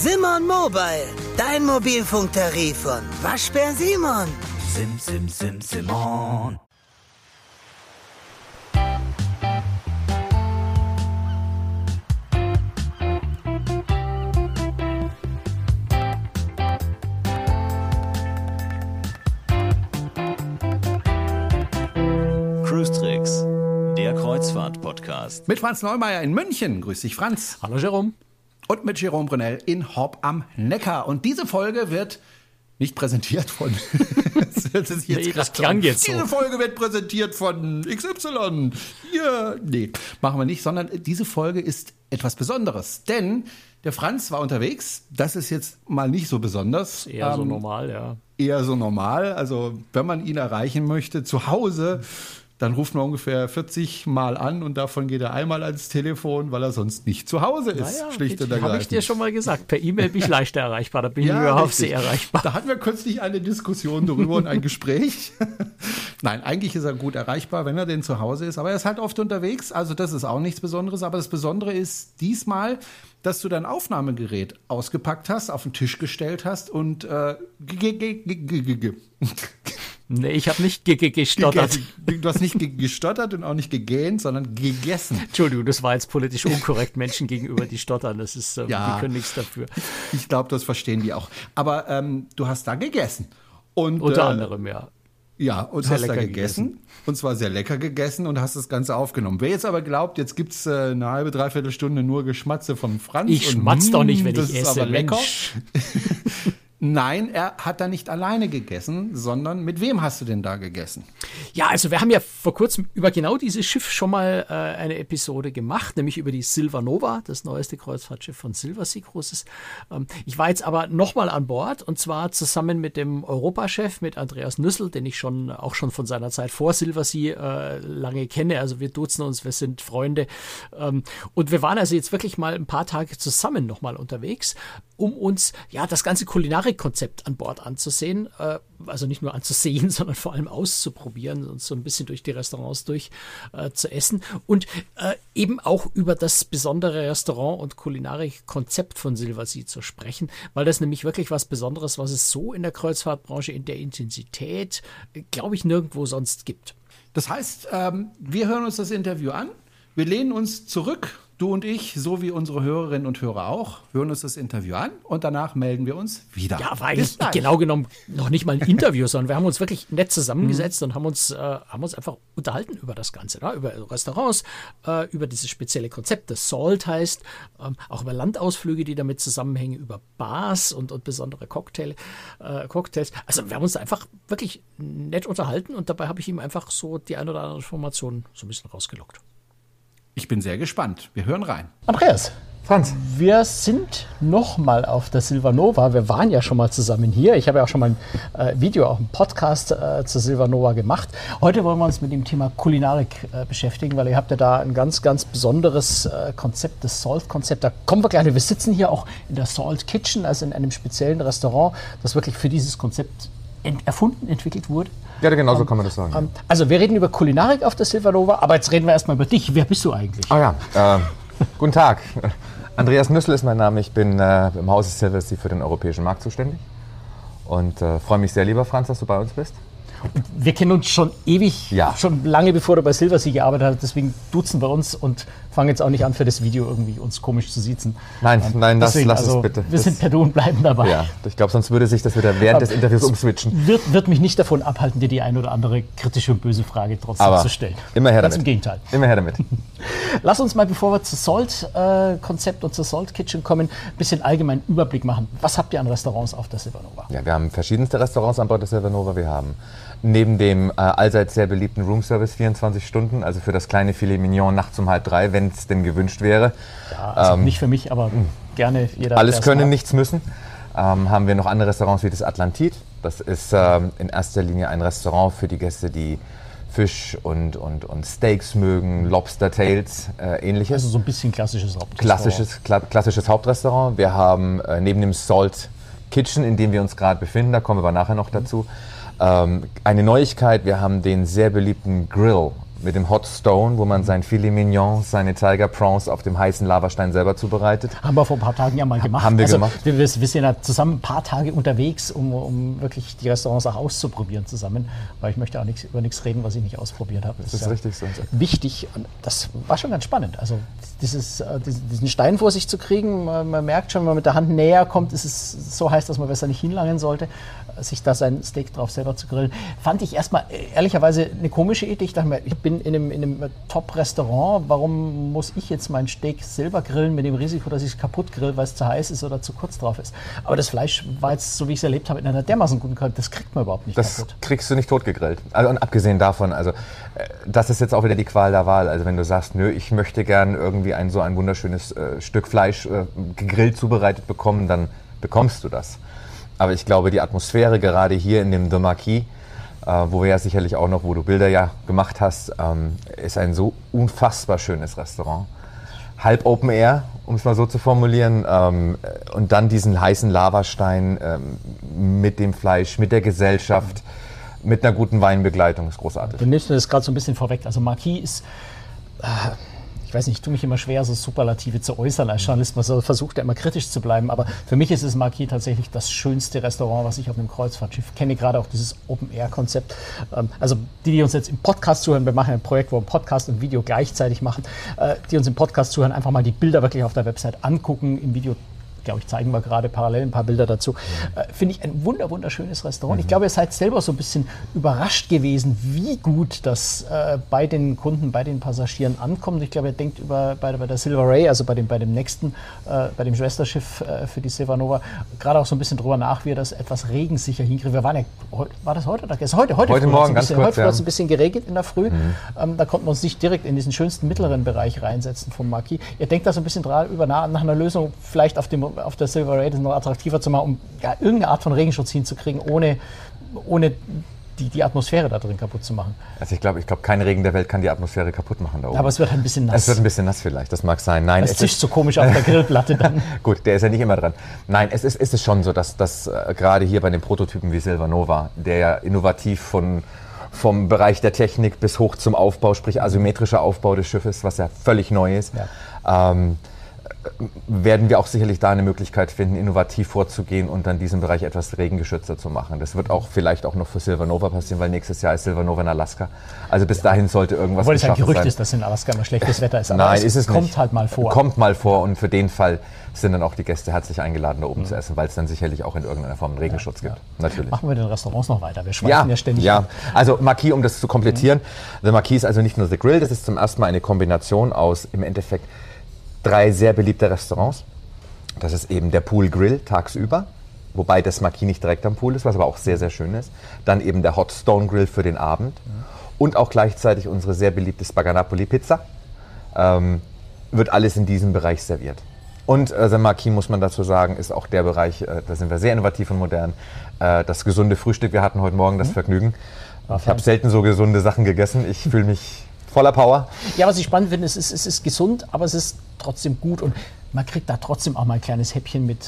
Simon Mobile, dein Mobilfunktarif von Waschbär Simon. Sim, sim, sim, Simon. Cruise Trix, der Kreuzfahrt-Podcast. Mit Franz Neumeier in München. Grüß dich, Franz. Hallo, Jérôme. Und mit Jérôme Brunel in Hop am Neckar. Und diese Folge wird nicht präsentiert von... Diese Folge wird präsentiert von XY. Ja, nee, machen wir nicht, sondern diese Folge ist etwas Besonderes. Denn der Franz war unterwegs. Das ist jetzt mal nicht so besonders. Eher so normal, ja. Eher so normal. Also wenn man ihn erreichen möchte, zu Hause... Dann ruft man ungefähr 40 Mal an und davon geht er einmal ans Telefon, weil er sonst nicht zu Hause ist. Naja, schlicht und ergreifend. Habe ich dir schon mal gesagt. Per E-Mail bin ich leichter erreichbar, da bin ich überhaupt sehr erreichbar. Da hatten wir kürzlich eine Diskussion darüber und ein Gespräch. Nein, eigentlich ist er gut erreichbar, wenn er denn zu Hause ist. Aber er ist halt oft unterwegs, also das ist auch nichts Besonderes. Aber das Besondere ist diesmal, dass du dein Aufnahmegerät ausgepackt hast, auf den Tisch gestellt hast und Nee, ich habe nicht gestottert. Du hast nicht gestottert und auch nicht gegähnt, sondern gegessen. Entschuldigung, das war jetzt politisch unkorrekt Menschen gegenüber, die stottern. Das ist, die können nichts dafür. Ich glaube, das verstehen die auch. Aber du hast da gegessen. Und, Unter anderem, ja. Ja, und hast da gegessen. Und zwar sehr lecker gegessen und hast das Ganze aufgenommen. Wer jetzt aber glaubt, jetzt gibt's eine halbe, dreiviertel Stunde nur Geschmatze vom Franz. Ich schmatze doch nicht, wenn ich esse. Das ist aber lecker. Nein, er hat da nicht alleine gegessen, sondern mit wem hast du denn da gegessen? Ja, also wir haben ja vor kurzem über genau dieses Schiff schon mal eine Episode gemacht, nämlich über die Silver Nova, das neueste Kreuzfahrtschiff von Silversea Cruises. Ich war jetzt aber nochmal an Bord und zwar zusammen mit dem Europachef, mit Andreas Nüssel, den ich schon von seiner Zeit vor Silversea lange kenne. Also wir duzen uns, wir sind Freunde. Und wir waren also jetzt wirklich mal ein paar Tage zusammen nochmal unterwegs, um uns das ganze Kulinarik-Konzept an Bord anzusehen, also nicht nur anzusehen, sondern vor allem auszuprobieren und so ein bisschen durch die Restaurants durch zu essen und eben auch über das besondere Restaurant- und Kulinarik-Konzept von Silversea zu sprechen, weil das nämlich wirklich was Besonderes, was es so in der Kreuzfahrtbranche in der Intensität, glaube ich, nirgendwo sonst gibt. Das heißt, wir hören uns das Interview an, wir lehnen uns zurück, du und ich, so wie unsere Hörerinnen und Hörer auch, hören uns das Interview an und danach melden wir uns wieder. Ja, war eigentlich genau genommen noch nicht mal ein Interview, sondern wir haben uns wirklich nett zusammengesetzt und haben uns einfach unterhalten über das Ganze, ne? Über Restaurants, über dieses spezielle Konzept, das Salt heißt, auch über Landausflüge, die damit zusammenhängen, über Bars und besondere Cocktails. Also wir haben uns einfach wirklich nett unterhalten und dabei habe ich ihm einfach so die ein oder andere Information so ein bisschen rausgelockt. Ich bin sehr gespannt. Wir hören rein. Andreas, Franz, wir sind nochmal auf der Silver Nova. Wir waren ja schon mal zusammen hier. Ich habe ja auch schon mal ein Video, auch einen Podcast zur Silver Nova gemacht. Heute wollen wir uns mit dem Thema Kulinarik beschäftigen, weil ihr habt ja da ein ganz, ganz besonderes Konzept, das Salt-Konzept. Da kommen wir gleich. Wir sitzen hier auch in der Salt Kitchen, also in einem speziellen Restaurant, das wirklich für dieses Konzept entwickelt wurde. Ja, genau so kann man das sagen. Also wir reden über Kulinarik auf der Silver Nova, aber jetzt reden wir erstmal über dich. Wer bist du eigentlich? Guten Tag. Andreas Nüssel ist mein Name. Ich bin im Hause Silversea für den europäischen Markt zuständig und freue mich sehr, lieber Franz, dass du bei uns bist. Wir kennen uns schon ewig, schon lange bevor du bei Silversea gearbeitet hast, deswegen duzen wir uns und fangen jetzt auch nicht an, für das Video irgendwie uns komisch zu siezen. Nein, deswegen, lass es bitte. Wir sind per Du und bleiben dabei. Ja, ich glaube, sonst würde sich das wieder während des Interviews umswitchen. Wird mich nicht davon abhalten, dir die ein oder andere kritische und böse Frage trotzdem zu stellen. Immer her damit. Ganz im Gegenteil. Immer her damit. Lass uns mal, bevor wir zu Salt-Konzept und zur Salt-Kitchen kommen, ein bisschen allgemeinen Überblick machen. Was habt ihr an Restaurants auf der Silver Nova? Ja, wir haben verschiedenste Restaurants an Bord der Silver Nova. Wir haben neben dem allseits sehr beliebten Roomservice 24 Stunden, also für das kleine Filet Mignon nachts um 2:30, wenn es denn gewünscht wäre. Ja, also nicht für mich, aber gerne jeder. Alles können, nichts müssen. Haben wir noch andere Restaurants wie das Atlantid. Das ist in erster Linie ein Restaurant für die Gäste, die Fisch und Steaks mögen, Lobster-Tails, ähnliches. Also so ein bisschen klassisches Hauptrestaurant. Klassisches Hauptrestaurant. Wir haben neben dem Salt Kitchen, in dem wir uns gerade befinden, da kommen wir aber nachher noch dazu, eine Neuigkeit, wir haben den sehr beliebten Grill mit dem Hot Stone, wo man sein Filet Mignon, seine Tiger Prawns auf dem heißen Lavastein selber zubereitet. Haben wir vor ein paar Tagen ja mal gemacht. Haben wir gemacht. Wir sind ja zusammen ein paar Tage unterwegs, um wirklich die Restaurants auch auszuprobieren zusammen, weil ich möchte auch nichts über nichts reden, was ich nicht ausprobiert habe. Das ist ja richtig so. Wichtig. Und das war schon ganz spannend. Also diesen Stein vor sich zu kriegen, man merkt schon, wenn man mit der Hand näher kommt, ist es so heiß, dass man besser nicht hinlangen sollte, sich da sein Steak drauf selber zu grillen. Fand ich erstmal ehrlicherweise eine komische Idee. Ich dachte mir, ich bin in einem Top-Restaurant, warum muss ich jetzt mein Steak selber grillen mit dem Risiko, dass ich es kaputt grill, weil es zu heiß ist oder zu kurz drauf ist. Aber das Fleisch war jetzt, so wie ich es erlebt habe, in einer dermaßen guten Qualität, das kriegt man überhaupt nicht kaputt. Das kriegst du nicht totgegrillt. Also, und abgesehen davon, also das ist jetzt auch wieder die Qual der Wahl. Also wenn du sagst, nö, ich möchte gern irgendwie so ein wunderschönes Stück Fleisch gegrillt zubereitet bekommen, dann bekommst du das. Aber ich glaube, die Atmosphäre gerade hier in dem The Marquee, wo wir ja sicherlich auch noch, wo du Bilder ja gemacht hast, ist ein so unfassbar schönes Restaurant. Halb Open Air, um es mal so zu formulieren, und dann diesen heißen Lavastein mit dem Fleisch, mit der Gesellschaft, mit einer guten Weinbegleitung, ist großartig. Du nimmst mir das gerade so ein bisschen vorweg. Also Marquis ist... Ich weiß nicht, ich tue mich immer schwer, so Superlative zu äußern als Journalist. Man versucht ja immer kritisch zu bleiben. Aber für mich ist das Marquee tatsächlich das schönste Restaurant, was ich auf einem Kreuzfahrtschiff kenne. Gerade auch dieses Open-Air-Konzept. Also die uns jetzt im Podcast zuhören, wir machen ein Projekt, wo wir Podcast und Video gleichzeitig machen, die uns im Podcast zuhören, einfach mal die Bilder wirklich auf der Website angucken, im Video glaube ich, zeigen wir gerade parallel ein paar Bilder dazu. Finde ich ein wunderschönes Restaurant. Ich glaube, ihr seid selber so ein bisschen überrascht gewesen, wie gut das bei den Kunden, bei den Passagieren ankommt. Ich glaube, ihr denkt bei der Silver Ray, also bei dem nächsten, bei dem Schwesterschiff für die Silver Nova, gerade auch so ein bisschen drüber nach, wie ihr das etwas regensicher hinkriegt. Wir waren ja, war das heute oder gestern? Heute Morgen, ganz kurz. Heute war es ein bisschen geregnet in der Früh. Da konnten wir uns nicht direkt in diesen schönsten mittleren Bereich reinsetzen vom Marquis. Ihr denkt da so ein bisschen drüber nach einer Lösung, vielleicht auf der Silver Ray noch attraktiver zu machen, um ja, irgendeine Art von Regenschutz hinzukriegen, ohne die Atmosphäre da drin kaputt zu machen. Also ich glaube, kein Regen der Welt kann die Atmosphäre kaputt machen da oben. Aber es wird ein bisschen nass. Es wird ein bisschen nass vielleicht, das mag sein. Nein, es ist so komisch auf der Grillplatte dann. Gut, der ist ja nicht immer dran. Nein, es ist schon so, dass gerade hier bei den Prototypen wie Silver Nova, der ja innovativ vom Bereich der Technik bis hoch zum Aufbau, sprich asymmetrischer Aufbau des Schiffes, was ja völlig neu ist, ja. Werden wir auch sicherlich da eine Möglichkeit finden, innovativ vorzugehen und dann diesen Bereich etwas regengeschützter zu machen. Das wird auch vielleicht auch noch für Silver Nova passieren, weil nächstes Jahr ist Silver Nova in Alaska. Also bis dahin sollte irgendwas geschaffen sein. Obwohl es ein Gerücht ist, dass in Alaska immer schlechtes Wetter ist. Aber nein, ist es kommt nicht. Halt mal vor. Kommt mal vor und für den Fall sind dann auch die Gäste herzlich eingeladen, da oben zu essen, weil es dann sicherlich auch in irgendeiner Form einen Regenschutz gibt. Natürlich. Machen wir den Restaurants noch weiter. Wir schweifen ja ständig. Ja, also Marquis, um das zu komplettieren. The Marquis ist also nicht nur The Grill, das ist zum ersten Mal eine Kombination aus im Endeffekt 3 sehr beliebte Restaurants. Das ist eben der Pool Grill tagsüber, wobei das Marquee nicht direkt am Pool ist, was aber auch sehr schön ist. Dann eben der Hot Stone Grill für den Abend und auch gleichzeitig unsere sehr beliebte Spaganapoli Pizza. Wird alles in diesem Bereich serviert. Und The Marquee, muss man dazu sagen, ist auch der Bereich, da sind wir sehr innovativ und modern, das gesunde Frühstück. Wir hatten heute Morgen das Vergnügen. Ich habe selten so gesunde Sachen gegessen. Ich fühle mich voller Power. Ja, was ich spannend finde, es ist gesund, aber es ist trotzdem gut und man kriegt da trotzdem auch mal ein kleines Häppchen mit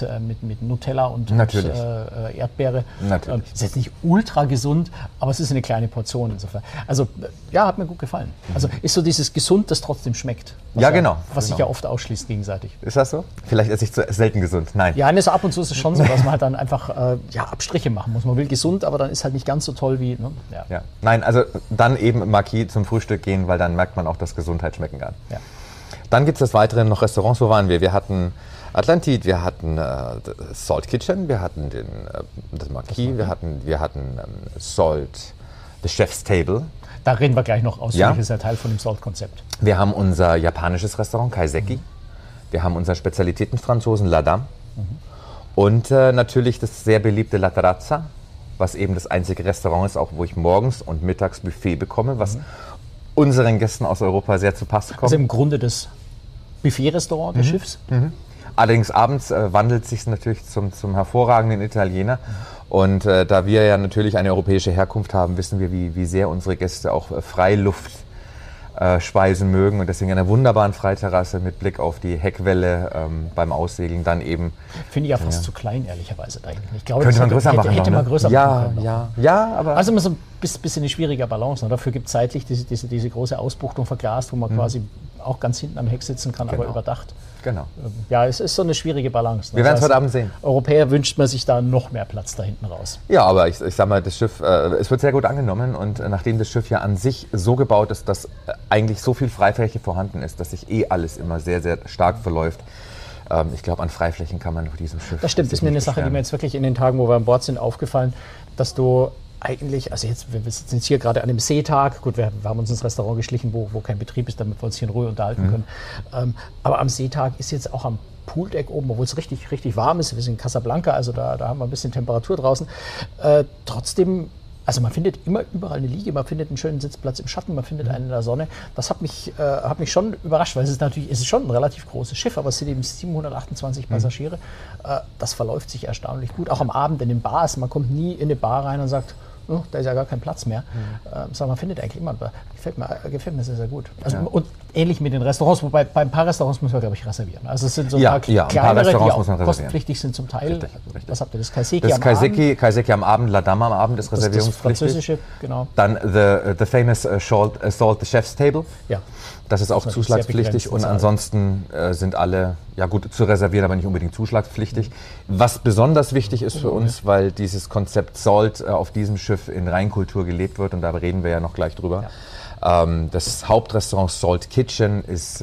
Nutella und Erdbeere. Natürlich. Ist jetzt nicht ultra gesund, aber es ist eine kleine Portion insofern. Also ja, hat mir gut gefallen. Also ist so dieses Gesund, das trotzdem schmeckt. Ja, genau. Was sich ja oft ausschließt gegenseitig. Ist das so? Vielleicht esse ich zu selten gesund. Nein. Ja, so ab und zu ist es schon so, dass man halt dann einfach Abstriche machen muss. Man will gesund, aber dann ist halt nicht ganz so toll wie... Ne? Ja. Ja. Nein, also dann eben Marquis zum Frühstück gehen, weil dann merkt man auch, dass Gesundheit schmecken kann. Ja. Dann gibt es des Weiteren noch Restaurants, wo waren wir? Wir hatten Atlantid, wir hatten Salt Kitchen, wir hatten das Marquee, wir hatten Salt, The Chef's Table. Da reden wir gleich noch ausführlich, ist ja Teil von dem Salt-Konzept. Wir haben unser japanisches Restaurant, Kaiseki. Wir haben unseren Spezialitäten-Franzosen, La Dame. Und natürlich das sehr beliebte La Terrazza, was eben das einzige Restaurant ist, auch wo ich morgens und mittags Buffet bekomme, was unseren Gästen aus Europa sehr zu Pass kommt. Also im Grunde das Buffet-Restaurant des Schiffs. Allerdings abends wandelt sich es natürlich zum hervorragenden Italiener. Und da wir ja natürlich eine europäische Herkunft haben, wissen wir, wie sehr unsere Gäste auch Freiluft Speisen mögen und deswegen eine wunderbaren Freiterrasse mit Blick auf die Heckwelle beim Aussegeln dann eben. Finde ich ja fast zu klein, ehrlicherweise eigentlich. Ich glaube, Könnte man größer machen. Aber also so ein bisschen eine schwierige Balance. Ne? Dafür gibt es zeitlich diese große Ausbuchtung verglast, wo man quasi auch ganz hinten am Heck sitzen kann, aber überdacht. Genau. Ja, es ist so eine schwierige Balance. Ne? Wir werden es heute Abend sehen. Europäer wünscht man sich da noch mehr Platz da hinten raus. Ja, aber ich sag mal, das Schiff, es wird sehr gut angenommen und nachdem das Schiff ja an sich so gebaut ist, dass eigentlich so viel Freifläche vorhanden ist, dass sich alles immer sehr, sehr stark verläuft. Ich glaube, an Freiflächen kann man auf diesem Schiff... Das stimmt, das ist mir eine Sache, die mir jetzt wirklich in den Tagen, wo wir an Bord sind, aufgefallen, dass du... Eigentlich, also jetzt, wir sind hier gerade an einem Seetag, gut, wir haben uns ins Restaurant geschlichen, wo kein Betrieb ist, damit wir uns hier in Ruhe unterhalten können. Aber am Seetag ist jetzt auch am Pooldeck oben, obwohl es richtig, richtig warm ist, wir sind in Casablanca, also da haben wir ein bisschen Temperatur draußen. Trotzdem, also man findet immer überall eine Liege, man findet einen schönen Sitzplatz im Schatten, man findet einen in der Sonne. Das hat mich schon überrascht, weil es ist schon ein relativ großes Schiff, aber es sind eben 728 Passagiere. Das verläuft sich erstaunlich gut, auch am Abend in den Bars. Man kommt nie in eine Bar rein und sagt, oh, da ist ja gar kein Platz mehr. Man findet eigentlich immer, gefällt mir sehr, sehr gut. Also, und ähnlich mit den Restaurants, wobei bei ein paar Restaurants muss man, glaube ich, reservieren. Also es sind so ein paar kleinere, die auch kostenpflichtig sind zum Teil. Richtig. Was habt ihr? Das Kaiseki am Abend? Kaiseki am Abend, La Dame am Abend ist reservierungspflichtig. Das französische, genau. Dann the famous Salt Chef's Table. Ja. Das ist auch zuschlagspflichtig und ansonsten sind alle, ja gut, zu reservieren, aber nicht unbedingt zuschlagspflichtig. Was besonders wichtig ist für uns, weil dieses Konzept Salt auf diesem Schiff in Reinkultur gelebt wird und da reden wir ja noch gleich drüber. Ja. Das Hauptrestaurant Salt Kitchen ist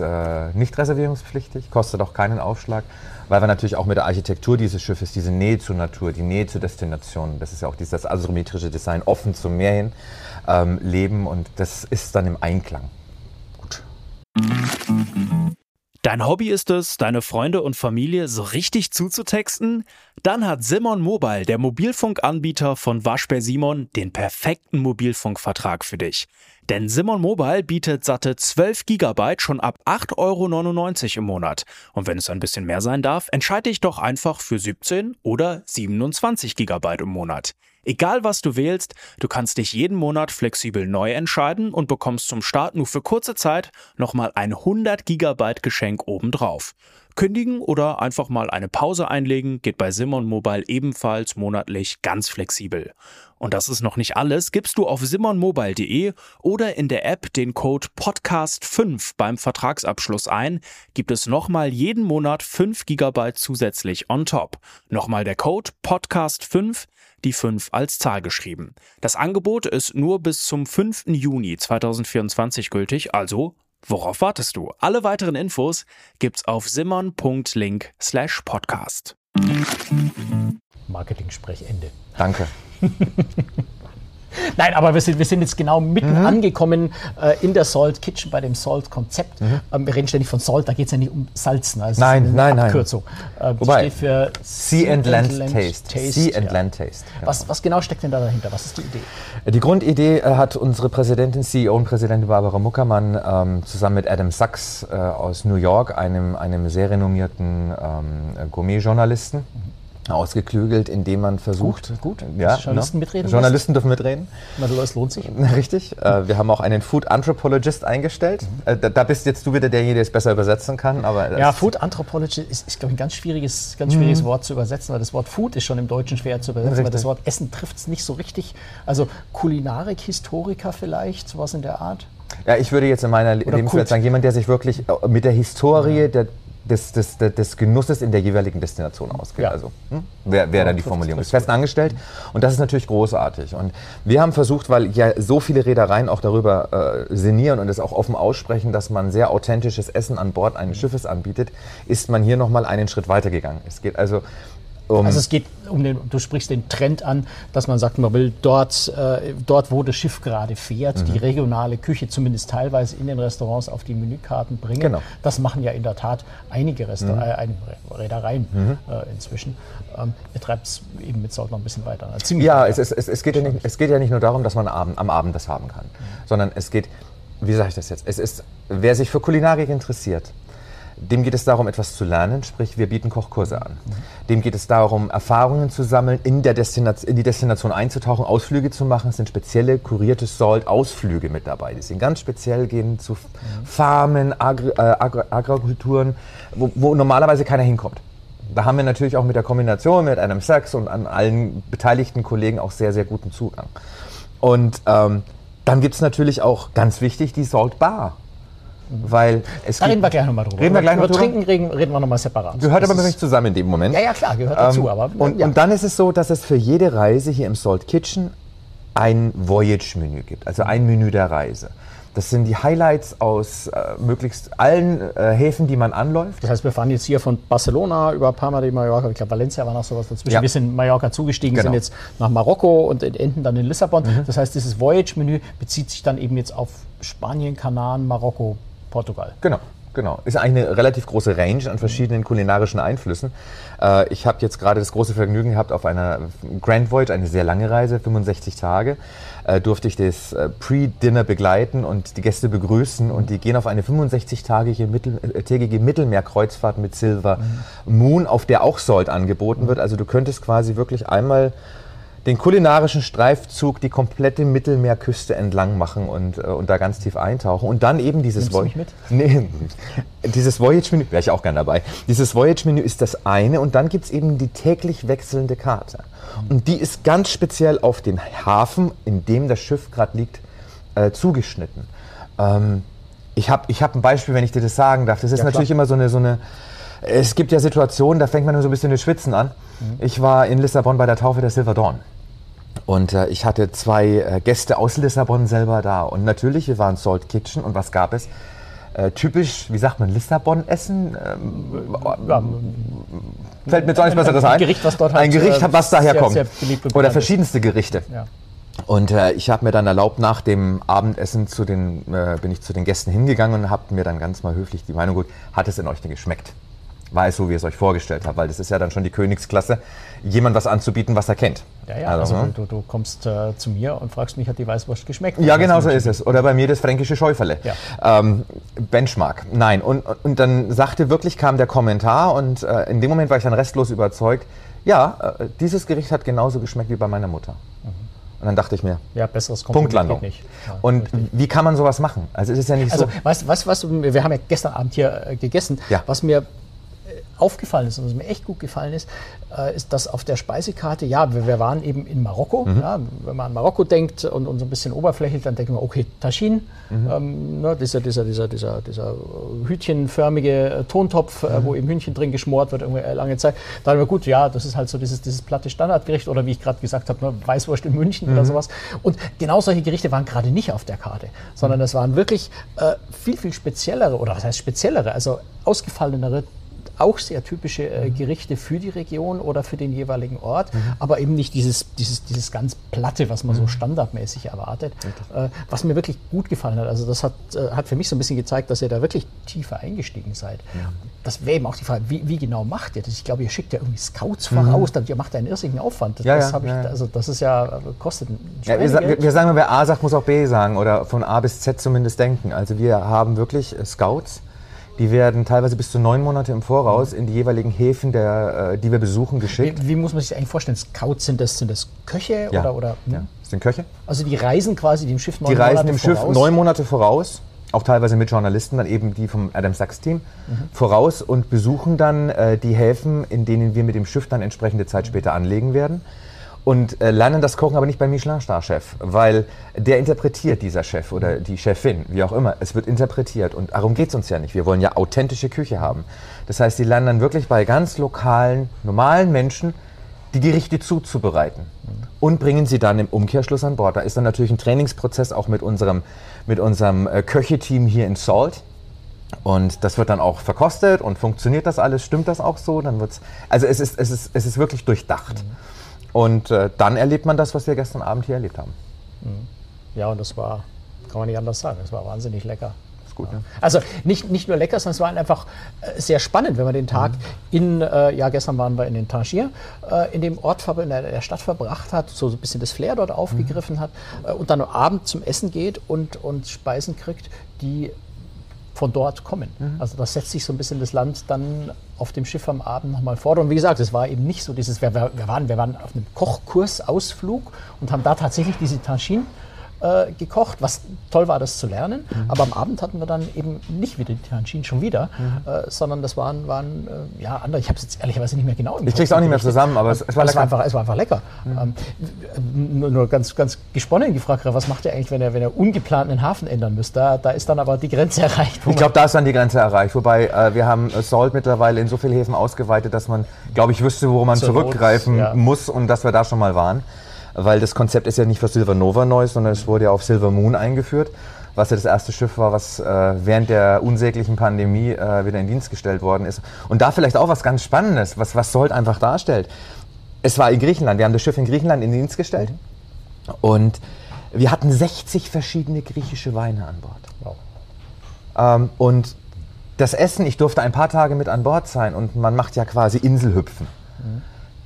nicht reservierungspflichtig, kostet auch keinen Aufschlag, weil wir natürlich auch mit der Architektur dieses Schiffes, diese Nähe zur Natur, die Nähe zur Destination, das ist ja auch dieses asymmetrische Design, offen zum Meer hin, leben und das ist dann im Einklang. Dein Hobby ist es, deine Freunde und Familie so richtig zuzutexten? Dann hat Simon Mobile, der Mobilfunkanbieter von Waschbär Simon, den perfekten Mobilfunkvertrag für dich. Denn Simon Mobile bietet satte 12 GB schon ab 8,99 € im Monat. Und wenn es ein bisschen mehr sein darf, entscheide dich doch einfach für 17 oder 27 GB im Monat. Egal was du wählst, du kannst dich jeden Monat flexibel neu entscheiden und bekommst zum Start nur für kurze Zeit nochmal ein 100 GB Geschenk obendrauf. Kündigen oder einfach mal eine Pause einlegen geht bei Simon Mobile ebenfalls monatlich ganz flexibel. Und das ist noch nicht alles, gibst du auf simonmobile.de oder in der App den Code PODCAST5 beim Vertragsabschluss ein, gibt es nochmal jeden Monat 5 GB zusätzlich on top. Nochmal der Code PODCAST5. Die 5 als Zahl geschrieben. Das Angebot ist nur bis zum 5. Juni 2024 gültig, also worauf wartest du? Alle weiteren Infos gibt's auf simon.link/podcast. Marketing-Sprechende. Danke. Nein, aber wir sind jetzt genau mitten angekommen in der Salt Kitchen bei dem Salt-Konzept. Wir reden ständig von Salt, da geht es ja nicht um Salzen. Also nein. Abkürzung. Wobei, steht für Sea and Land Taste. Sea and Land Taste. Genau. Was genau steckt denn da dahinter? Was ist die Idee? Die Grundidee hat unsere Präsidentin, CEO und Präsidentin Barbara Muckermann zusammen mit Adam Sachs aus New York, einem sehr renommierten Gourmet-Journalisten, ausgeklügelt, indem man versucht... Journalisten mitreden. Journalisten dürfen mitreden. Na, das lohnt sich. Richtig. Wir haben auch einen Food Anthropologist eingestellt. Da bist jetzt du wieder derjenige, der es besser übersetzen kann. Aber ja, Food Anthropologist ist glaube ich, ein ganz schwieriges Wort zu übersetzen, weil das Wort Food ist schon im Deutschen schwer zu übersetzen, weil das Wort Essen trifft es nicht so richtig. Also Kulinarik-Historiker vielleicht, sowas in der Art. Ja, ich würde jetzt in meiner Lebenswelt sagen, jemand, der sich wirklich mit der Historie des Genusses in der jeweiligen Destination ausgeht. Ja. Also wäre dann die Formulierung. Ist fest angestellt und das ist natürlich großartig. Und wir haben versucht, weil ja so viele Reedereien auch darüber sinnieren und es auch offen aussprechen, dass man sehr authentisches Essen an Bord eines Schiffes anbietet, ist man hier nochmal einen Schritt weitergegangen. Es geht also es geht um du sprichst den Trend an, dass man sagt, man will dort wo das Schiff gerade fährt, die regionale Küche zumindest teilweise in den Restaurants auf die Menükarten bringen. Genau. Das machen ja in der Tat einige Reedereien inzwischen. Ihr treibt es eben mit Salt noch ein bisschen weiter. Es geht ja nicht nur darum, dass man am Abend das haben kann, sondern es geht, wie sage ich das jetzt, wer sich für Kulinarik interessiert, Dem geht es darum, etwas zu lernen, sprich wir bieten Kochkurse an. Dem geht es darum, Erfahrungen zu sammeln, in die Destination einzutauchen, Ausflüge zu machen. Es sind spezielle, kurierte Salt-Ausflüge mit dabei. Die sind ganz speziell, gehen zu Farmen, Agrokulturen, wo normalerweise keiner hinkommt. Da haben wir natürlich auch mit der Kombination mit Adam Sachs und an allen beteiligten Kollegen auch sehr, sehr guten Zugang. Und dann gibt es natürlich auch, ganz wichtig, die Salt Bar. Weil es reden wir gleich nochmal drüber. Reden wir nochmal separat. Gehört das aber nicht zusammen in dem Moment. Ja, ja, klar, gehört dazu. Aber, ja. Und dann ist es so, dass es für jede Reise hier im Salt Kitchen ein Voyage-Menü gibt, also ein Menü der Reise. Das sind die Highlights aus möglichst allen Häfen, die man anläuft. Das heißt, wir fahren jetzt hier von Barcelona über Palma de Mallorca, ich glaube Valencia war noch sowas dazwischen. Ja. Wir sind in Mallorca zugestiegen, genau. Sind jetzt nach Marokko und enden dann in Lissabon. Mhm. Das heißt, dieses Voyage-Menü bezieht sich dann eben jetzt auf Spanien, Kanaren, Marokko, Portugal. Genau, genau. Ist eigentlich eine relativ große Range an verschiedenen kulinarischen Einflüssen. Ich habe jetzt gerade das große Vergnügen gehabt, auf einer Grand Voyage, eine sehr lange Reise, 65 Tage, durfte ich das Pre-Dinner begleiten und die Gäste begrüßen. Und die gehen auf eine 65-tägige Mittelmeerkreuzfahrt mit Silver Moon, auf der auch Salt angeboten wird. Also du könntest quasi wirklich einmal den kulinarischen Streifzug, die komplette Mittelmeerküste entlang machen und da ganz tief eintauchen. Und dann eben dieses Voyage-Menü. Nee, dieses Voyage-Menü, wäre ich auch gern dabei. Dieses Voyage-Menü ist das eine und dann gibt es eben die täglich wechselnde Karte. Und die ist ganz speziell auf den Hafen, in dem das Schiff gerade liegt, zugeschnitten. Ich hab ein Beispiel, wenn ich dir das sagen darf. Das ist ja, natürlich klar. Immer so eine es gibt ja Situationen, da fängt man nur so ein bisschen das Schwitzen an. Ich war in Lissabon bei der Taufe der Silver Dawn. Und ich hatte zwei Gäste aus Lissabon selber da. Und natürlich, wir waren Salt Kitchen und was gab es? Typisch, wie sagt man, Lissabon-Essen? Fällt mir jetzt auch nichts Besseres ein. Gericht, was dort ein Gericht, was daher kommt. Sehr oder verschiedenste Gerichte. Ja. Und ich habe mir dann erlaubt, nach dem Abendessen bin ich zu den Gästen hingegangen und habe mir dann ganz mal höflich die Meinung geholt, hat es denn euch denn geschmeckt? War es so, wie ihr es euch vorgestellt habt, weil das ist ja dann schon die Königsklasse, jemand was anzubieten, was er kennt. Ja, ja, also du kommst zu mir und fragst mich, hat die Weißwurst geschmeckt? Ja, genau so ist es. Oder bei mir das fränkische Schäufele. Ja. Benchmark. Nein, und dann kam der Kommentar und in dem Moment war ich dann restlos überzeugt, ja, dieses Gericht hat genauso geschmeckt wie bei meiner Mutter. Und dann dachte ich mir, ja, besseres Punktlandung. Geht nicht. Ja, und richtig. Wie kann man sowas machen? Also es ist ja nicht so... Also, weißt du, wir haben ja gestern Abend hier gegessen, ja. Was mir aufgefallen ist und was mir echt gut gefallen ist, ist, dass auf der Speisekarte, ja, wir waren eben in Marokko, ja, wenn man an Marokko denkt und so ein bisschen oberflächlich, dann denken wir, okay, Taschin, ne, dieser hütchenförmige Tontopf, wo eben Hühnchen drin geschmort wird, irgendwie lange Zeit. Da haben wir, gut, ja, das ist halt so dieses platte Standardgericht oder wie ich gerade gesagt habe, ne, Weißwurst in München oder sowas. Und genau solche Gerichte waren gerade nicht auf der Karte, sondern das waren wirklich viel, viel speziellere, oder was heißt speziellere, also ausgefallenere, auch sehr typische Gerichte für die Region oder für den jeweiligen Ort, aber eben nicht dieses ganz Platte, was man so standardmäßig erwartet, was mir wirklich gut gefallen hat. Also das hat für mich so ein bisschen gezeigt, dass ihr da wirklich tiefer eingestiegen seid. Ja. Das wäre eben auch die Frage, wie genau macht ihr das? Ich glaube, ihr schickt ja irgendwie Scouts voraus, ihr macht einen irrsinnigen Aufwand. Das ist ja, kostet ein Schweinegeld. Ja, wir sagen, wer A sagt, muss auch B sagen oder von A bis Z zumindest denken. Also wir haben wirklich Scouts. Die werden teilweise bis zu 9 Monate im Voraus in die jeweiligen Häfen, die wir besuchen, geschickt. Wie muss man sich das eigentlich vorstellen? Scouts, sind das Köche? Ja. Ja, das sind Köche. Also die reisen quasi dem Schiff 9 Monate voraus, auch teilweise mit Journalisten, dann eben die vom Adam Sachs Team, voraus und besuchen dann die Häfen, in denen wir mit dem Schiff dann entsprechende Zeit später anlegen werden. Und lernen das Kochen aber nicht beim Michelin-Star-Chef, weil der interpretiert, dieser Chef oder die Chefin, wie auch immer. Es wird interpretiert und darum geht es uns ja nicht. Wir wollen ja authentische Küche haben. Das heißt, die lernen dann wirklich bei ganz lokalen, normalen Menschen, die Gerichte zuzubereiten und bringen sie dann im Umkehrschluss an Bord. Da ist dann natürlich ein Trainingsprozess auch mit unserem Köcheteam hier in Salt. Und das wird dann auch verkostet und funktioniert das alles, stimmt das auch so? Dann wird's, also es ist wirklich durchdacht. Und dann erlebt man das, was wir gestern Abend hier erlebt haben. Ja, und das war, kann man nicht anders sagen, das war wahnsinnig lecker. Das ist gut, ne? Also nicht nur lecker, sondern es war einfach sehr spannend, wenn man den Tag gestern waren wir in den Tangier, in dem Ort, in der Stadt verbracht hat, so ein bisschen das Flair dort aufgegriffen hat und dann am Abend zum Essen geht und Speisen kriegt, die von dort kommen. Mhm. Also das setzt sich so ein bisschen das Land dann auf dem Schiff am Abend nochmal fort. Und wie gesagt, es war eben nicht so dieses, wir waren auf einem Kochkursausflug und haben da tatsächlich diese Tagine gekocht, was toll war, das zu lernen. Mhm. Aber am Abend hatten wir dann eben nicht wieder die Tagine schon wieder, mhm. Sondern das waren andere. Ich habe es jetzt ehrlicherweise nicht mehr genau. Ich krieg's auch nicht mehr zusammen, aber es war lecker. Es war einfach lecker. Mhm. Nur ganz gesponnen die Frage, was macht ihr eigentlich, wenn ihr ungeplant einen Hafen ändern müsst? Da ist dann aber die Grenze erreicht. Ich glaube, da ist dann die Grenze erreicht. Wobei wir haben Salt mittlerweile in so vielen Häfen ausgeweitet, dass man, glaube ich, wüsste, wo man zurückgreifen muss und dass wir da schon mal waren. Weil das Konzept ist ja nicht für Silver Nova neu, sondern es wurde ja auf Silver Moon eingeführt, was ja das erste Schiff war, was während der unsäglichen Pandemie wieder in Dienst gestellt worden ist. Und da vielleicht auch was ganz Spannendes, was Salt einfach darstellt. Es war in Griechenland, wir haben das Schiff in Griechenland in Dienst gestellt und wir hatten 60 verschiedene griechische Weine an Bord. Wow. Und das Essen, ich durfte ein paar Tage mit an Bord sein und man macht ja quasi Inselhüpfen. Mhm.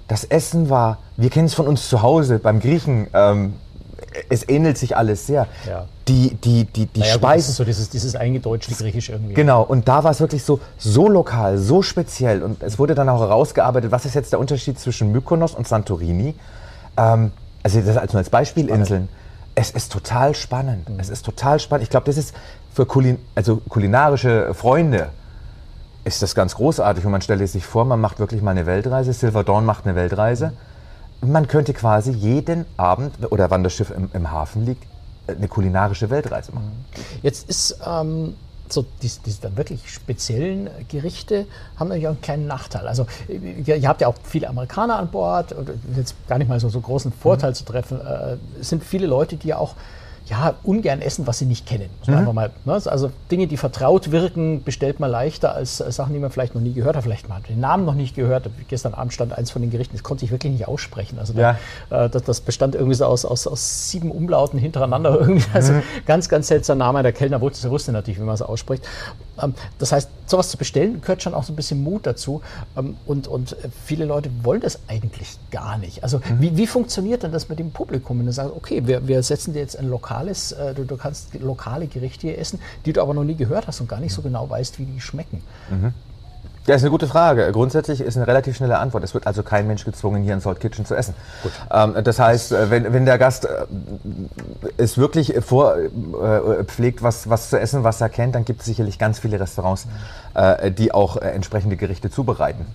Das Essen war, wir kennen es von uns zu Hause, beim Griechen, es ähnelt sich alles sehr. Ja. Die Speisen. Das ist so dieses eingedeutschte Griechisch irgendwie. Genau, und da war es wirklich so lokal, so speziell. Und es wurde dann auch herausgearbeitet, was ist jetzt der Unterschied zwischen Mykonos und Santorini. Also das nur als Beispielinseln. Es ist total spannend. Mhm. Es ist total spannend. Ich glaube, das ist für kulinarische Freunde. Ist das ganz großartig und man stelle sich vor, man macht wirklich mal eine Weltreise, Silver Dawn macht eine Weltreise. Man könnte quasi jeden Abend, oder wann das Schiff im Hafen liegt, eine kulinarische Weltreise machen. Jetzt ist so diese dann wirklich speziellen Gerichte haben natürlich auch einen kleinen Nachteil. Also ihr habt ja auch viele Amerikaner an Bord, und jetzt gar nicht mal so großen Vorteil zu treffen, es sind viele Leute, die ja auch ungern essen, was sie nicht kennen. Mhm. Einfach mal, ne? Also Dinge, die vertraut wirken, bestellt man leichter als Sachen, die man vielleicht noch nie gehört hat. Vielleicht man hat den Namen noch nicht gehört. Gestern Abend stand eins von den Gerichten, das konnte ich wirklich nicht aussprechen. Also das bestand irgendwie so aus 7 Umlauten hintereinander. Irgendwie. Also ganz, ganz seltsamer Name. Der Kellner wusste natürlich, wie man es ausspricht. Das heißt, sowas zu bestellen, gehört schon auch so ein bisschen Mut dazu. Und viele Leute wollen das eigentlich gar nicht. Also wie funktioniert denn das mit dem Publikum? Wenn du sagst, okay, wir setzen dir jetzt ein Lokal. Du kannst lokale Gerichte hier essen, die du aber noch nie gehört hast und gar nicht so genau weißt, wie die schmecken. Mhm. Das ist eine gute Frage. Grundsätzlich ist eine relativ schnelle Antwort. Es wird also kein Mensch gezwungen, hier in Salt Kitchen zu essen. Gut. Das heißt, wenn der Gast es wirklich pflegt, was zu essen, was er kennt, dann gibt es sicherlich ganz viele Restaurants, die auch entsprechende Gerichte zubereiten.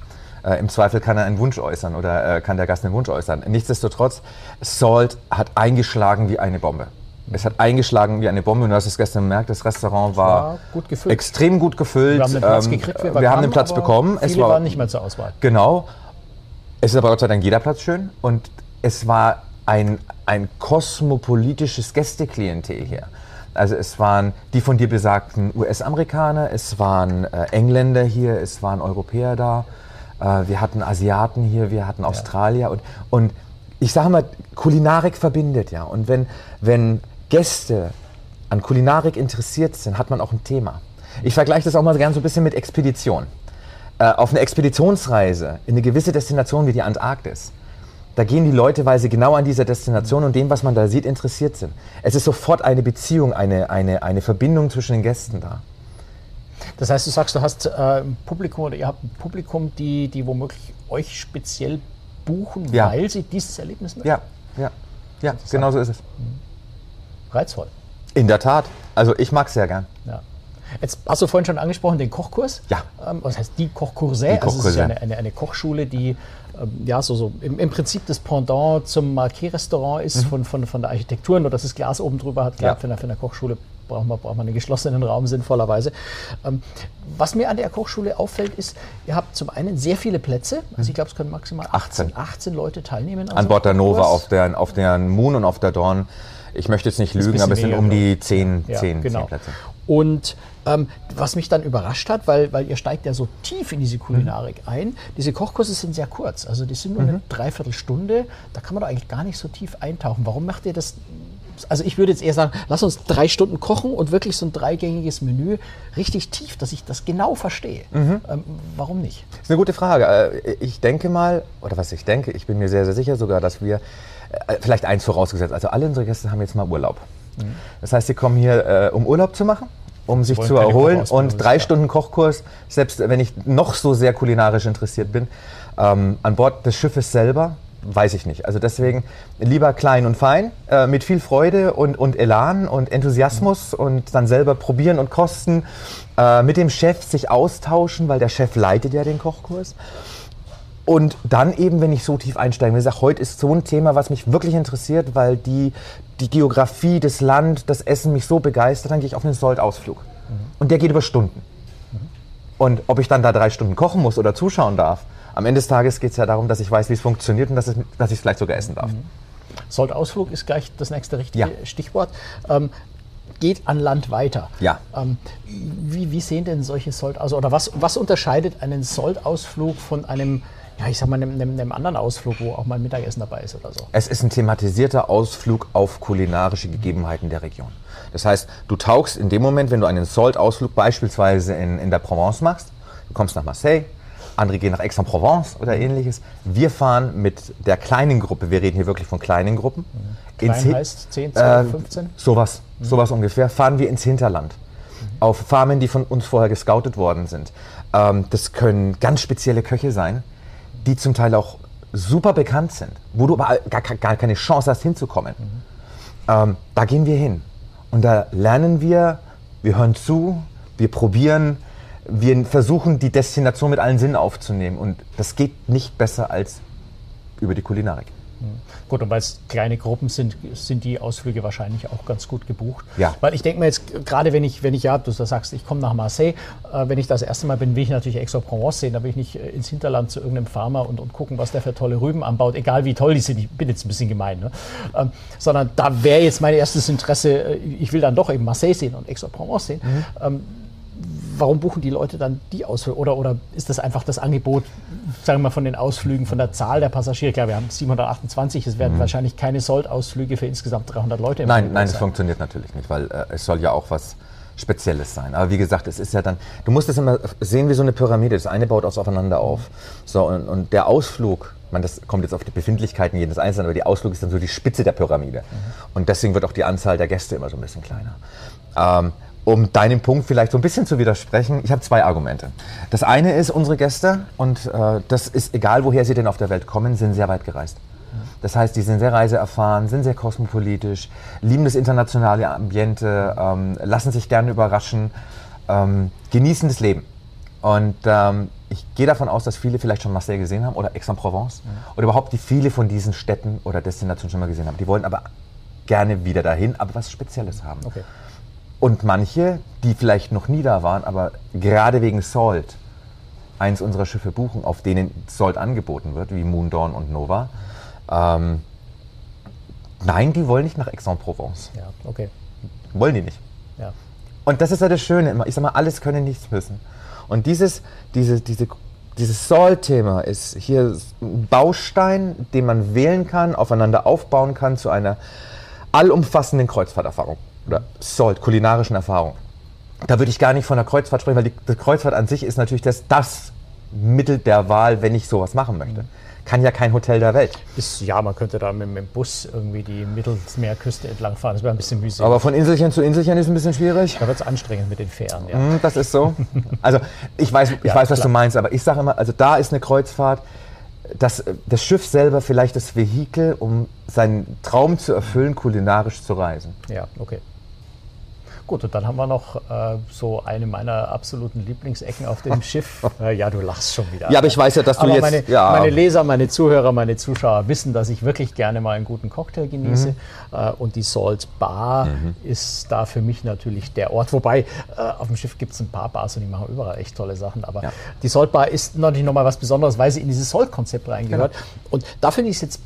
Im Zweifel kann er einen Wunsch äußern oder kann der Gast einen Wunsch äußern. Nichtsdestotrotz, Salt hat eingeschlagen wie eine Bombe. Es hat eingeschlagen wie eine Bombe und du hast es gestern gemerkt, das Restaurant war gut gefüllt. Extrem gut gefüllt. Wir haben den Platz gekriegt, wir haben den Platz bekommen. Viele waren nicht mehr zur Auswahl. Genau. Es ist aber Gott sei Dank jeder Platz schön und es war ein kosmopolitisches Gästeklientel hier. Also es waren die von dir besagten US-Amerikaner, es waren Engländer hier, es waren Europäer da, wir hatten Asiaten hier, wir hatten Australier und ich sage mal, Kulinarik verbindet ja und wenn Gäste an Kulinarik interessiert sind, hat man auch ein Thema. Ich vergleiche das auch mal gern so ein bisschen mit Expedition. Auf eine Expeditionsreise in eine gewisse Destination wie die Antarktis, da gehen die Leute, weil sie genau an dieser Destination und dem, was man da sieht, interessiert sind. Es ist sofort eine Beziehung, eine Verbindung zwischen den Gästen da. Das heißt, du sagst, du hast ein Publikum oder ihr habt ein Publikum, die womöglich euch speziell buchen, weil sie dieses Erlebnis möchten? Ja, genau so ist es. Reizvoll. In der Tat. Also ich mag es sehr gern. Ja. Jetzt hast du vorhin schon angesprochen, den Kochkurs. Ja. Was heißt die Kochkurse? Also es ist ja eine Kochschule, die im Prinzip das Pendant zum Marquee-Restaurant ist, von der Architektur, nur dass das Glas oben drüber hat. Klar, für eine Kochschule braucht man einen geschlossenen Raum sinnvollerweise. Was mir an der Kochschule auffällt, ist, ihr habt zum einen sehr viele Plätze. Also ich glaube, es können maximal 18 Leute teilnehmen. An Bord der Nova, auf der Moon und auf der Dawn. Ich möchte jetzt nicht lügen, aber es sind um die 10 Plätze. Und was mich dann überrascht hat, weil ihr steigt ja so tief in diese Kulinarik ein, diese Kochkurse sind sehr kurz. Also die sind nur eine Dreiviertelstunde. Da kann man doch eigentlich gar nicht so tief eintauchen. Warum macht ihr das? Also ich würde jetzt eher sagen, lass uns 3 Stunden kochen und wirklich so ein 3-gängiges Menü richtig tief, dass ich das genau verstehe. Warum nicht? Das ist eine gute Frage. Ich bin mir sehr, sehr sicher sogar, dass wir, vielleicht eins vorausgesetzt, also alle unsere Gäste haben jetzt mal Urlaub. Das heißt, sie kommen hier, um Urlaub zu machen um sich zu erholen. Und 3 Stunden Kochkurs, selbst wenn ich noch so sehr kulinarisch interessiert bin, an Bord des Schiffes selber, weiß ich nicht. Also deswegen lieber klein und fein, mit viel Freude und Elan und Enthusiasmus und dann selber probieren und kosten, mit dem Chef sich austauschen, weil der Chef leitet ja den Kochkurs. Und dann eben, wenn ich so tief einsteige, wenn ich sage, heute ist so ein Thema, was mich wirklich interessiert, weil die Geografie, das Land, das Essen mich so begeistert, dann gehe ich auf einen Salt-Ausflug. Und der geht über Stunden. Und ob ich dann da 3 Stunden kochen muss oder zuschauen darf, am Ende des Tages geht es ja darum, dass ich weiß, wie es funktioniert und dass ich es vielleicht sogar essen darf. Salt-Ausflug ist gleich das nächste richtige Stichwort. Geht an Land weiter. Ja. Wie sehen denn solche Salt aus? Oder was unterscheidet einen Salt-Ausflug von einem, ja, ich sag mal, einem anderen Ausflug, wo auch mal Mittagessen dabei ist oder so? Es ist ein thematisierter Ausflug auf kulinarische Gegebenheiten der Region. Das heißt, du taugst in dem Moment, wenn du einen Salt-Ausflug beispielsweise in der Provence machst, du kommst nach Marseille, andere gehen nach Aix-en-Provence oder ähnliches. Wir fahren mit der kleinen Gruppe, wir reden hier wirklich von kleinen Gruppen. Mhm. Klein heißt 10, 12, 15? Sowas ungefähr, fahren wir ins Hinterland. Auf Farmen, die von uns vorher gescoutet worden sind. Das können ganz spezielle Köche sein, die zum Teil auch super bekannt sind, wo du aber gar keine Chance hast hinzukommen. Da gehen wir hin und da lernen wir hören zu, wir probieren, wir versuchen die Destination mit allen Sinnen aufzunehmen und das geht nicht besser als über die Kulinarik. Gut, und weil es kleine Gruppen sind, sind die Ausflüge wahrscheinlich auch ganz gut gebucht. Ja. Weil ich denke mir jetzt, gerade wenn ich ja, du sagst, ich komme nach Marseille, wenn ich das erste Mal bin, will ich natürlich Aix-en-Provence sehen, da will ich nicht ins Hinterland zu irgendeinem Farmer und gucken, was der für tolle Rüben anbaut, egal wie toll die sind, ich bin jetzt ein bisschen gemein, ne? Sondern da wäre jetzt mein erstes Interesse, ich will dann doch eben Marseille sehen und Aix-en-Provence sehen. Mhm. Warum buchen die Leute dann die Ausflüge? Oder ist das einfach das Angebot, sagen wir mal, von den Ausflügen, von der Zahl der Passagiere? Klar, wir haben 728, es werden wahrscheinlich keine Salt-Ausflüge für insgesamt 300 Leute im Nein, das funktioniert natürlich nicht, weil es soll ja auch was Spezielles sein. Aber wie gesagt, es ist ja dann, du musst es immer sehen wie so eine Pyramide, das eine baut aus aufeinander auf. So, und der Ausflug, ich meine, das kommt jetzt auf die Befindlichkeiten jedes Einzelnen, aber der Ausflug ist dann so die Spitze der Pyramide. Und deswegen wird auch die Anzahl der Gäste immer so ein bisschen kleiner. Um deinem Punkt vielleicht so ein bisschen zu widersprechen, ich habe 2 Argumente. Das eine ist, unsere Gäste, und das ist egal, woher sie denn auf der Welt kommen, sind sehr weit gereist. Das heißt, die sind sehr reiseerfahren, sind sehr kosmopolitisch, lieben das internationale Ambiente, lassen sich gerne überraschen, genießen das Leben. Und ich gehe davon aus, dass viele vielleicht schon Marseille gesehen haben oder Aix-en-Provence oder überhaupt die viele von diesen Städten oder Destinationen schon mal gesehen haben. Die wollen aber gerne wieder dahin, aber was Spezielles haben. Okay. Und manche, die vielleicht noch nie da waren, aber gerade wegen Salt eins unserer Schiffe buchen, auf denen Salt angeboten wird, wie Moon, Dawn und Nova. Nein, die wollen nicht nach Aix-en-Provence. Ja, okay. Wollen die nicht. Ja. Und das ist ja das Schöne immer. Ich sag mal, alles können, nichts müssen. Und dieses Salt-Thema ist hier ein Baustein, den man wählen kann, aufeinander aufbauen kann zu einer allumfassenden Kreuzfahrterfahrung. Oder Salt, kulinarischen Erfahrungen. Da würde ich gar nicht von der Kreuzfahrt sprechen, weil die Kreuzfahrt an sich ist natürlich das Mittel der Wahl, wenn ich sowas machen möchte. Kann ja kein Hotel der Welt. Ja, man könnte da mit dem Bus irgendwie die Mittelmeerküste entlangfahren. Das wäre ein bisschen mühsam. Aber von Inselchen zu Inselchen ist ein bisschen schwierig. Da wird es anstrengend mit den Fähren, ja. Das ist so. Also ich weiß, was du meinst, aber ich sage immer, also da ist eine Kreuzfahrt, das Schiff selber vielleicht das Vehikel, um seinen Traum zu erfüllen, kulinarisch zu reisen. Ja, okay. Gut, und dann haben wir noch so eine meiner absoluten Lieblingsecken auf dem Schiff. Ja, du lachst schon wieder. Ja, aber ich weiß ja, dass du jetzt... Meine Leser, meine Zuhörer, meine Zuschauer wissen, dass ich wirklich gerne mal einen guten Cocktail genieße. Und die Salt Bar ist da für mich natürlich der Ort. Wobei, auf dem Schiff gibt es ein paar Bars und die machen überall echt tolle Sachen. Aber die Salt Bar ist natürlich nochmal was Besonderes, weil sie in dieses Salt-Konzept reingehört. Genau. Und da finde ich es jetzt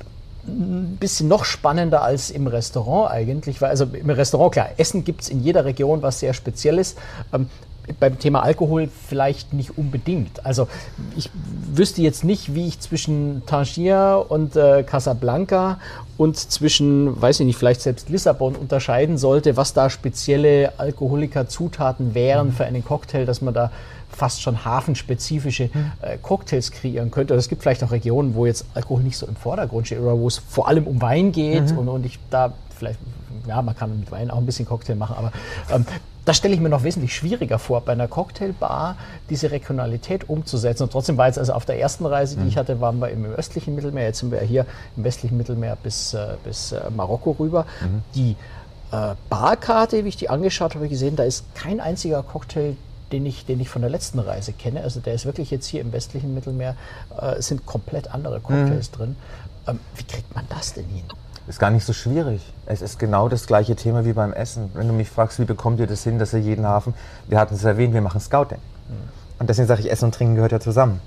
ein bisschen noch spannender als im Restaurant eigentlich, weil also im Restaurant, klar, Essen gibt es in jeder Region was sehr Spezielles, beim Thema Alkohol vielleicht nicht unbedingt. Also ich wüsste jetzt nicht, wie ich zwischen Tangier und Casablanca und zwischen, weiß ich nicht, vielleicht selbst Lissabon unterscheiden sollte, was da spezielle Alkoholiker-Zutaten wären für einen Cocktail, dass man da fast schon hafenspezifische Cocktails kreieren könnte. Oder es gibt vielleicht auch Regionen, wo jetzt Alkohol nicht so im Vordergrund steht oder wo es vor allem um Wein geht und ich da vielleicht, ja, man kann mit Wein auch ein bisschen Cocktail machen, aber Das stelle ich mir noch wesentlich schwieriger vor, bei einer Cocktailbar diese Regionalität umzusetzen. Und trotzdem war jetzt also auf der ersten Reise, die ich hatte, waren wir im östlichen Mittelmeer, jetzt sind wir hier im westlichen Mittelmeer bis Marokko rüber. Die Barkarte, wie ich die angeschaut habe, gesehen, da ist kein einziger Cocktail, den ich von der letzten Reise kenne. Also der ist wirklich jetzt hier im westlichen Mittelmeer, sind komplett andere Cocktails drin. Wie kriegt man das denn hin? Ist gar nicht so schwierig. Es ist genau das gleiche Thema wie beim Essen. Wenn du mich fragst, wie bekommt ihr das hin, dass ihr jeden Hafen, wir hatten es erwähnt, wir machen Scouting. Und deswegen sage ich, Essen und Trinken gehört ja zusammen.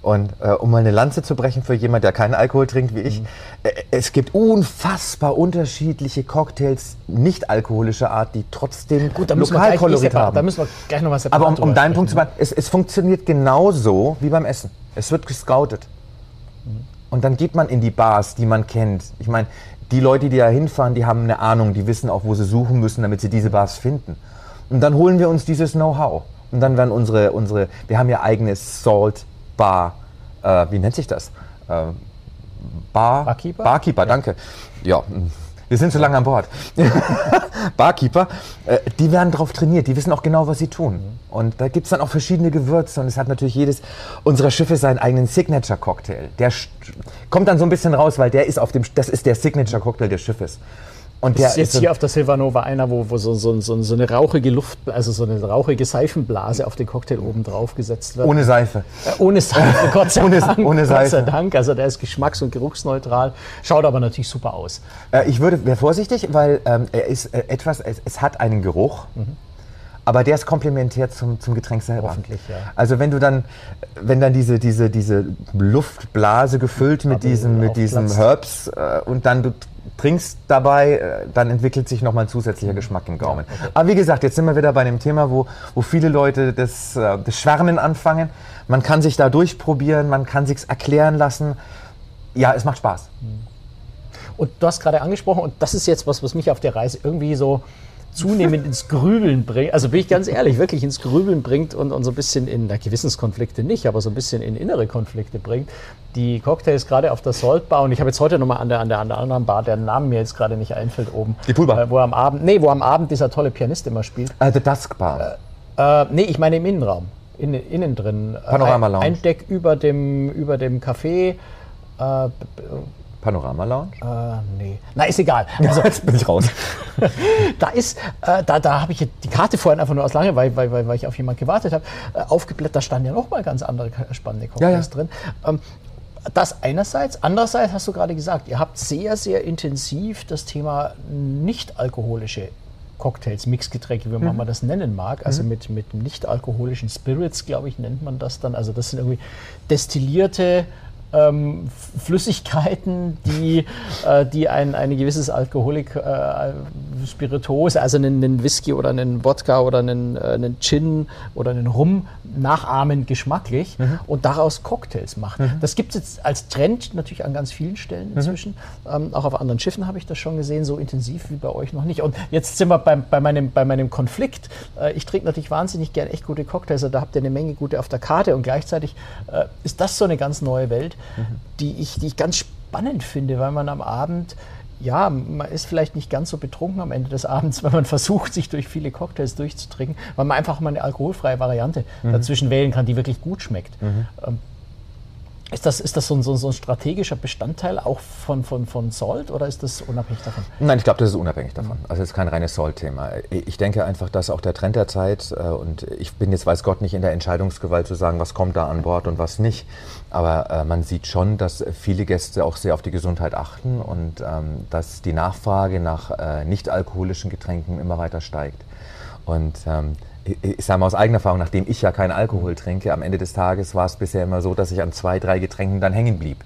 Und um mal eine Lanze zu brechen für jemanden, der keinen Alkohol trinkt wie ich, es gibt unfassbar unterschiedliche Cocktails, nicht alkoholischer Art, die trotzdem gut Lokalkolorit haben. Da müssen wir gleich nochmal separat drüber. Aber um deinen Punkt zu machen, es funktioniert genauso wie beim Essen. Es wird gescoutet. Und dann geht man in die Bars, die man kennt. Ich meine, die Leute, die da hinfahren, die haben eine Ahnung, die wissen auch, wo sie suchen müssen, damit sie diese Bars finden. Und dann holen wir uns dieses Know-how. Und dann werden unsere wir haben ja eigene Salt Bar, wie nennt sich das? Barkeeper? Barkeeper, danke. Ja, wir sind so lange an Bord. Barkeeper, die werden drauf trainiert, die wissen auch genau, was sie tun. Und da gibt es dann auch verschiedene Gewürze und es hat natürlich jedes unserer Schiffe seinen eigenen Signature-Cocktail. Der kommt dann so ein bisschen raus, weil der ist das ist der Signature-Cocktail des Schiffes. Und der ist jetzt hier auf der Silver Nova einer, wo so eine rauchige Luft, also so eine rauchige Seifenblase auf den Cocktail oben drauf gesetzt wird. Ohne Seife. Ohne Seife, Gott sei Dank. Ohne Seife. Gott sei Dank. Also der ist geschmacks- und geruchsneutral, schaut aber natürlich super aus. Ich wäre vorsichtig, weil er ist etwas, es hat einen Geruch. Aber der ist komplementär zum Getränk selber. Hoffentlich, ja. Also wenn dann diese Luftblase gefüllt mit diesen Herbs und dann du trinkst dabei, dann entwickelt sich nochmal ein zusätzlicher Geschmack im Gaumen. Ja, okay. Aber wie gesagt, jetzt sind wir wieder bei dem Thema, wo viele Leute das Schwärmen anfangen. Man kann sich da durchprobieren, man kann sich's erklären lassen. Ja, es macht Spaß. Und du hast gerade angesprochen, und das ist jetzt was mich auf der Reise irgendwie so zunehmend ins Grübeln bringt, also bin ich ganz ehrlich, wirklich ins Grübeln bringt und so ein bisschen in Gewissenskonflikte nicht, aber so ein bisschen in innere Konflikte bringt. Die Cocktails gerade auf der Salt Bar, und ich habe jetzt heute nochmal an der anderen Bar, deren Namen mir jetzt gerade nicht einfällt, oben. Die Poolbar. Wo am Abend dieser tolle Pianist immer spielt. The Dusk Bar. Ich meine im Innenraum, innen drin. Panorama Lounge. Ein Deck über dem Café. Panorama Lounge? Na, ist egal. Also, jetzt bin ich raus. Da habe ich die Karte vorhin einfach nur aus Langeweile, weil ich auf jemanden gewartet habe, aufgeblättert. Da standen ja nochmal ganz andere spannende Cocktails drin. Das einerseits. Andererseits hast du gerade gesagt, ihr habt sehr, sehr intensiv das Thema nicht-alkoholische Cocktails, Mixgetränke, wie man mal das nennen mag, also mit nicht-alkoholischen Spirits, glaube ich, nennt man das dann. Also das sind irgendwie destillierte Flüssigkeiten, die eine gewisse Alkoholik-Spirituose, also einen Whisky oder einen Wodka oder einen Gin oder einen Rum nachahmen geschmacklich und daraus Cocktails machen. Das gibt es jetzt als Trend natürlich an ganz vielen Stellen inzwischen. Auch auf anderen Schiffen habe ich das schon gesehen, so intensiv wie bei euch noch nicht. Und jetzt sind wir bei meinem Konflikt. Ich trinke natürlich wahnsinnig gern echt gute Cocktails, da habt ihr eine Menge gute auf der Karte und gleichzeitig ist das so eine ganz neue Welt, die ich ganz spannend finde, weil man am Abend, ja, man ist vielleicht nicht ganz so betrunken am Ende des Abends, wenn man versucht, sich durch viele Cocktails durchzutrinken, weil man einfach mal eine alkoholfreie Variante dazwischen wählen kann, die wirklich gut schmeckt. Ist das so ein strategischer Bestandteil auch von Salt oder ist das unabhängig davon? Nein, ich glaube, das ist unabhängig davon. Also es ist kein reines Salt-Thema. Ich denke einfach, dass auch der Trend der Zeit, und ich bin jetzt, weiß Gott, nicht in der Entscheidungsgewalt zu sagen, was kommt da an Bord und was nicht. Aber man sieht schon, dass viele Gäste auch sehr auf die Gesundheit achten und dass die Nachfrage nach nicht-alkoholischen Getränken immer weiter steigt. Und ich sage mal aus eigener Erfahrung, nachdem ich ja keinen Alkohol trinke, am Ende des Tages war es bisher immer so, dass ich an 2, 3 Getränken dann hängen blieb.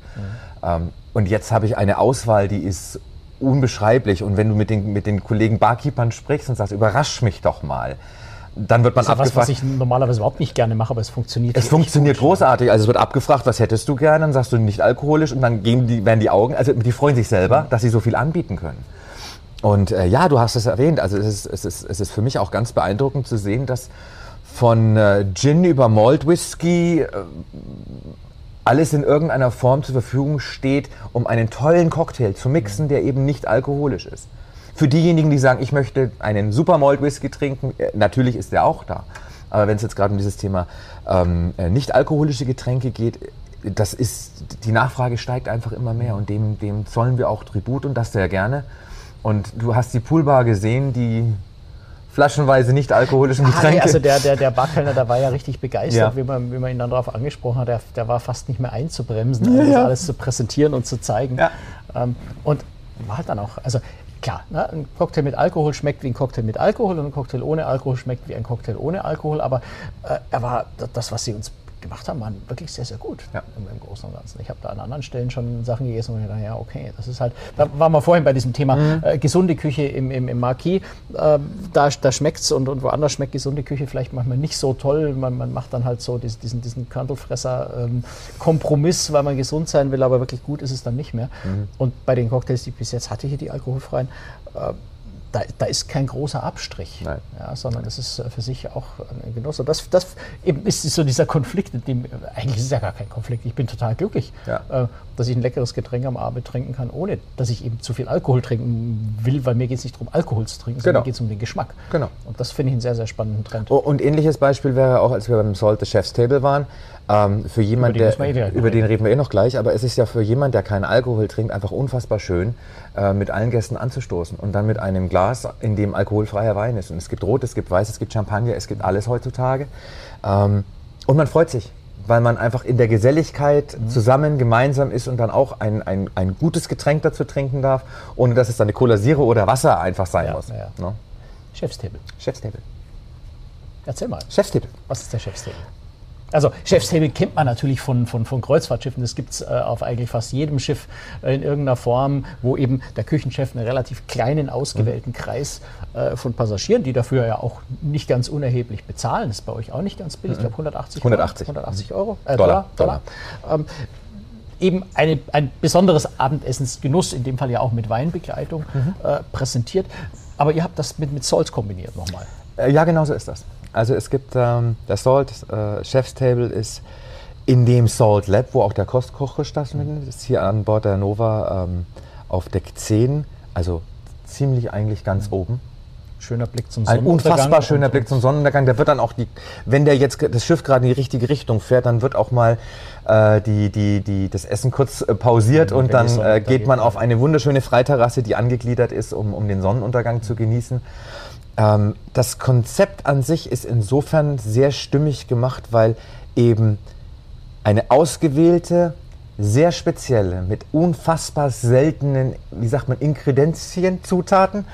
Und jetzt habe ich eine Auswahl, die ist unbeschreiblich. Und wenn du mit den Kollegen Barkeepern sprichst und sagst, überrasch mich doch mal, dann wird man abgefragt. Das ist was ich normalerweise überhaupt nicht gerne mache, aber es funktioniert. Es funktioniert großartig. Also es wird abgefragt, was hättest du gerne? Dann sagst du nicht alkoholisch und dann werden die Augen, also die freuen sich selber, dass sie so viel anbieten können. Und ja, du hast es erwähnt, also es ist für mich auch ganz beeindruckend zu sehen, dass von Gin über Malt Whisky alles in irgendeiner Form zur Verfügung steht, um einen tollen Cocktail zu mixen, der eben nicht alkoholisch ist. Für diejenigen, die sagen, ich möchte einen Super Malt Whisky trinken, natürlich ist der auch da. Aber wenn es jetzt gerade um dieses Thema nicht alkoholische Getränke geht, das ist, die Nachfrage steigt einfach immer mehr und dem zollen wir auch Tribut und das sehr gerne. Und du hast die Poolbar gesehen, die flaschenweise nicht alkoholischen Getränke. Also der Barkellner, der war ja richtig begeistert, ja. Wie man ihn dann darauf angesprochen hat. Der war fast nicht mehr einzubremsen, ja, das alles zu präsentieren und zu zeigen. Ja. Und war halt dann auch, also klar, ne, ein Cocktail mit Alkohol schmeckt wie ein Cocktail mit Alkohol und ein Cocktail ohne Alkohol schmeckt wie ein Cocktail ohne Alkohol. Aber er war, das, was sie uns gemacht haben, waren wirklich sehr, sehr gut, ja, im Großen und Ganzen. Ich habe da an anderen Stellen schon Sachen gegessen, wo ich dachte, ja, okay, das ist halt, da waren wir vorhin bei diesem Thema gesunde Küche im Marquee, da schmeckt's und woanders schmeckt gesunde Küche vielleicht manchmal nicht so toll. Man macht dann halt so diesen Körndelfresser-Kompromiss, weil man gesund sein will, aber wirklich gut ist es dann nicht mehr. Mhm. Und bei den Cocktails, die ich bis jetzt hatte, hier die alkoholfreien, da ist kein großer Abstrich, ja, sondern es ist für sich auch ein Genuss. Und das eben ist so dieser Konflikt, eigentlich ist es ja gar kein Konflikt, ich bin total glücklich, ja, dass ich ein leckeres Getränk am Abend trinken kann, ohne dass ich eben zu viel Alkohol trinken will, weil mir geht es nicht darum, Alkohol zu trinken, sondern mir geht es um den Geschmack. Genau. Und das finde ich einen sehr, sehr spannenden Trend. Oh, und ähnliches Beispiel wäre auch, als wir beim Salt Chef's Table waren, für jemanden, über den reden wir eh noch gleich, aber es ist ja für jemanden, der keinen Alkohol trinkt, einfach unfassbar schön, mit allen Gästen anzustoßen und dann mit einem Glas, in dem alkoholfreier Wein ist. Und es gibt Rot, es gibt Weiß, es gibt Champagner, es gibt alles heutzutage. Und man freut sich, weil man einfach in der Geselligkeit zusammen, gemeinsam ist und dann auch ein gutes Getränk dazu trinken darf, ohne dass es dann eine Cola Zero oder Wasser einfach sein muss. Ja. No? Chef's Table. Chef's Table. Erzähl mal. Chef's Table. Was ist der Chef's Table? Also Chef's Table kennt man natürlich von Kreuzfahrtschiffen. Das gibt es auf eigentlich fast jedem Schiff in irgendeiner Form, wo eben der Küchenchef einen relativ kleinen, ausgewählten Kreis von Passagieren, die dafür ja auch nicht ganz unerheblich bezahlen. Das ist bei euch auch nicht ganz billig. Ich glaube 180 Euro. Dollar. Eben ein besonderes Abendessensgenuss, in dem Fall ja auch mit Weinbegleitung, präsentiert. Aber ihr habt das mit Salt kombiniert nochmal. Ja, genau so ist das. Also es gibt der Salt Chef's Table ist in dem Salt Lab, wo auch der Kostkoch stattfindet, ist hier an Bord der Nova auf Deck 10, also ziemlich eigentlich ganz oben. Schöner Blick zum Sonnenuntergang. Ein unfassbar schöner Blick zum Sonnenuntergang. Der wird dann auch wenn der jetzt das Schiff gerade in die richtige Richtung fährt, dann wird auch mal das Essen kurz pausiert und dann geht man auf eine wunderschöne Freiterrasse, die angegliedert ist, um den Sonnenuntergang zu genießen. Das Konzept an sich ist insofern sehr stimmig gemacht, weil eben eine ausgewählte, sehr spezielle, mit unfassbar seltenen, wie sagt man, Inkredenzien, Zutaten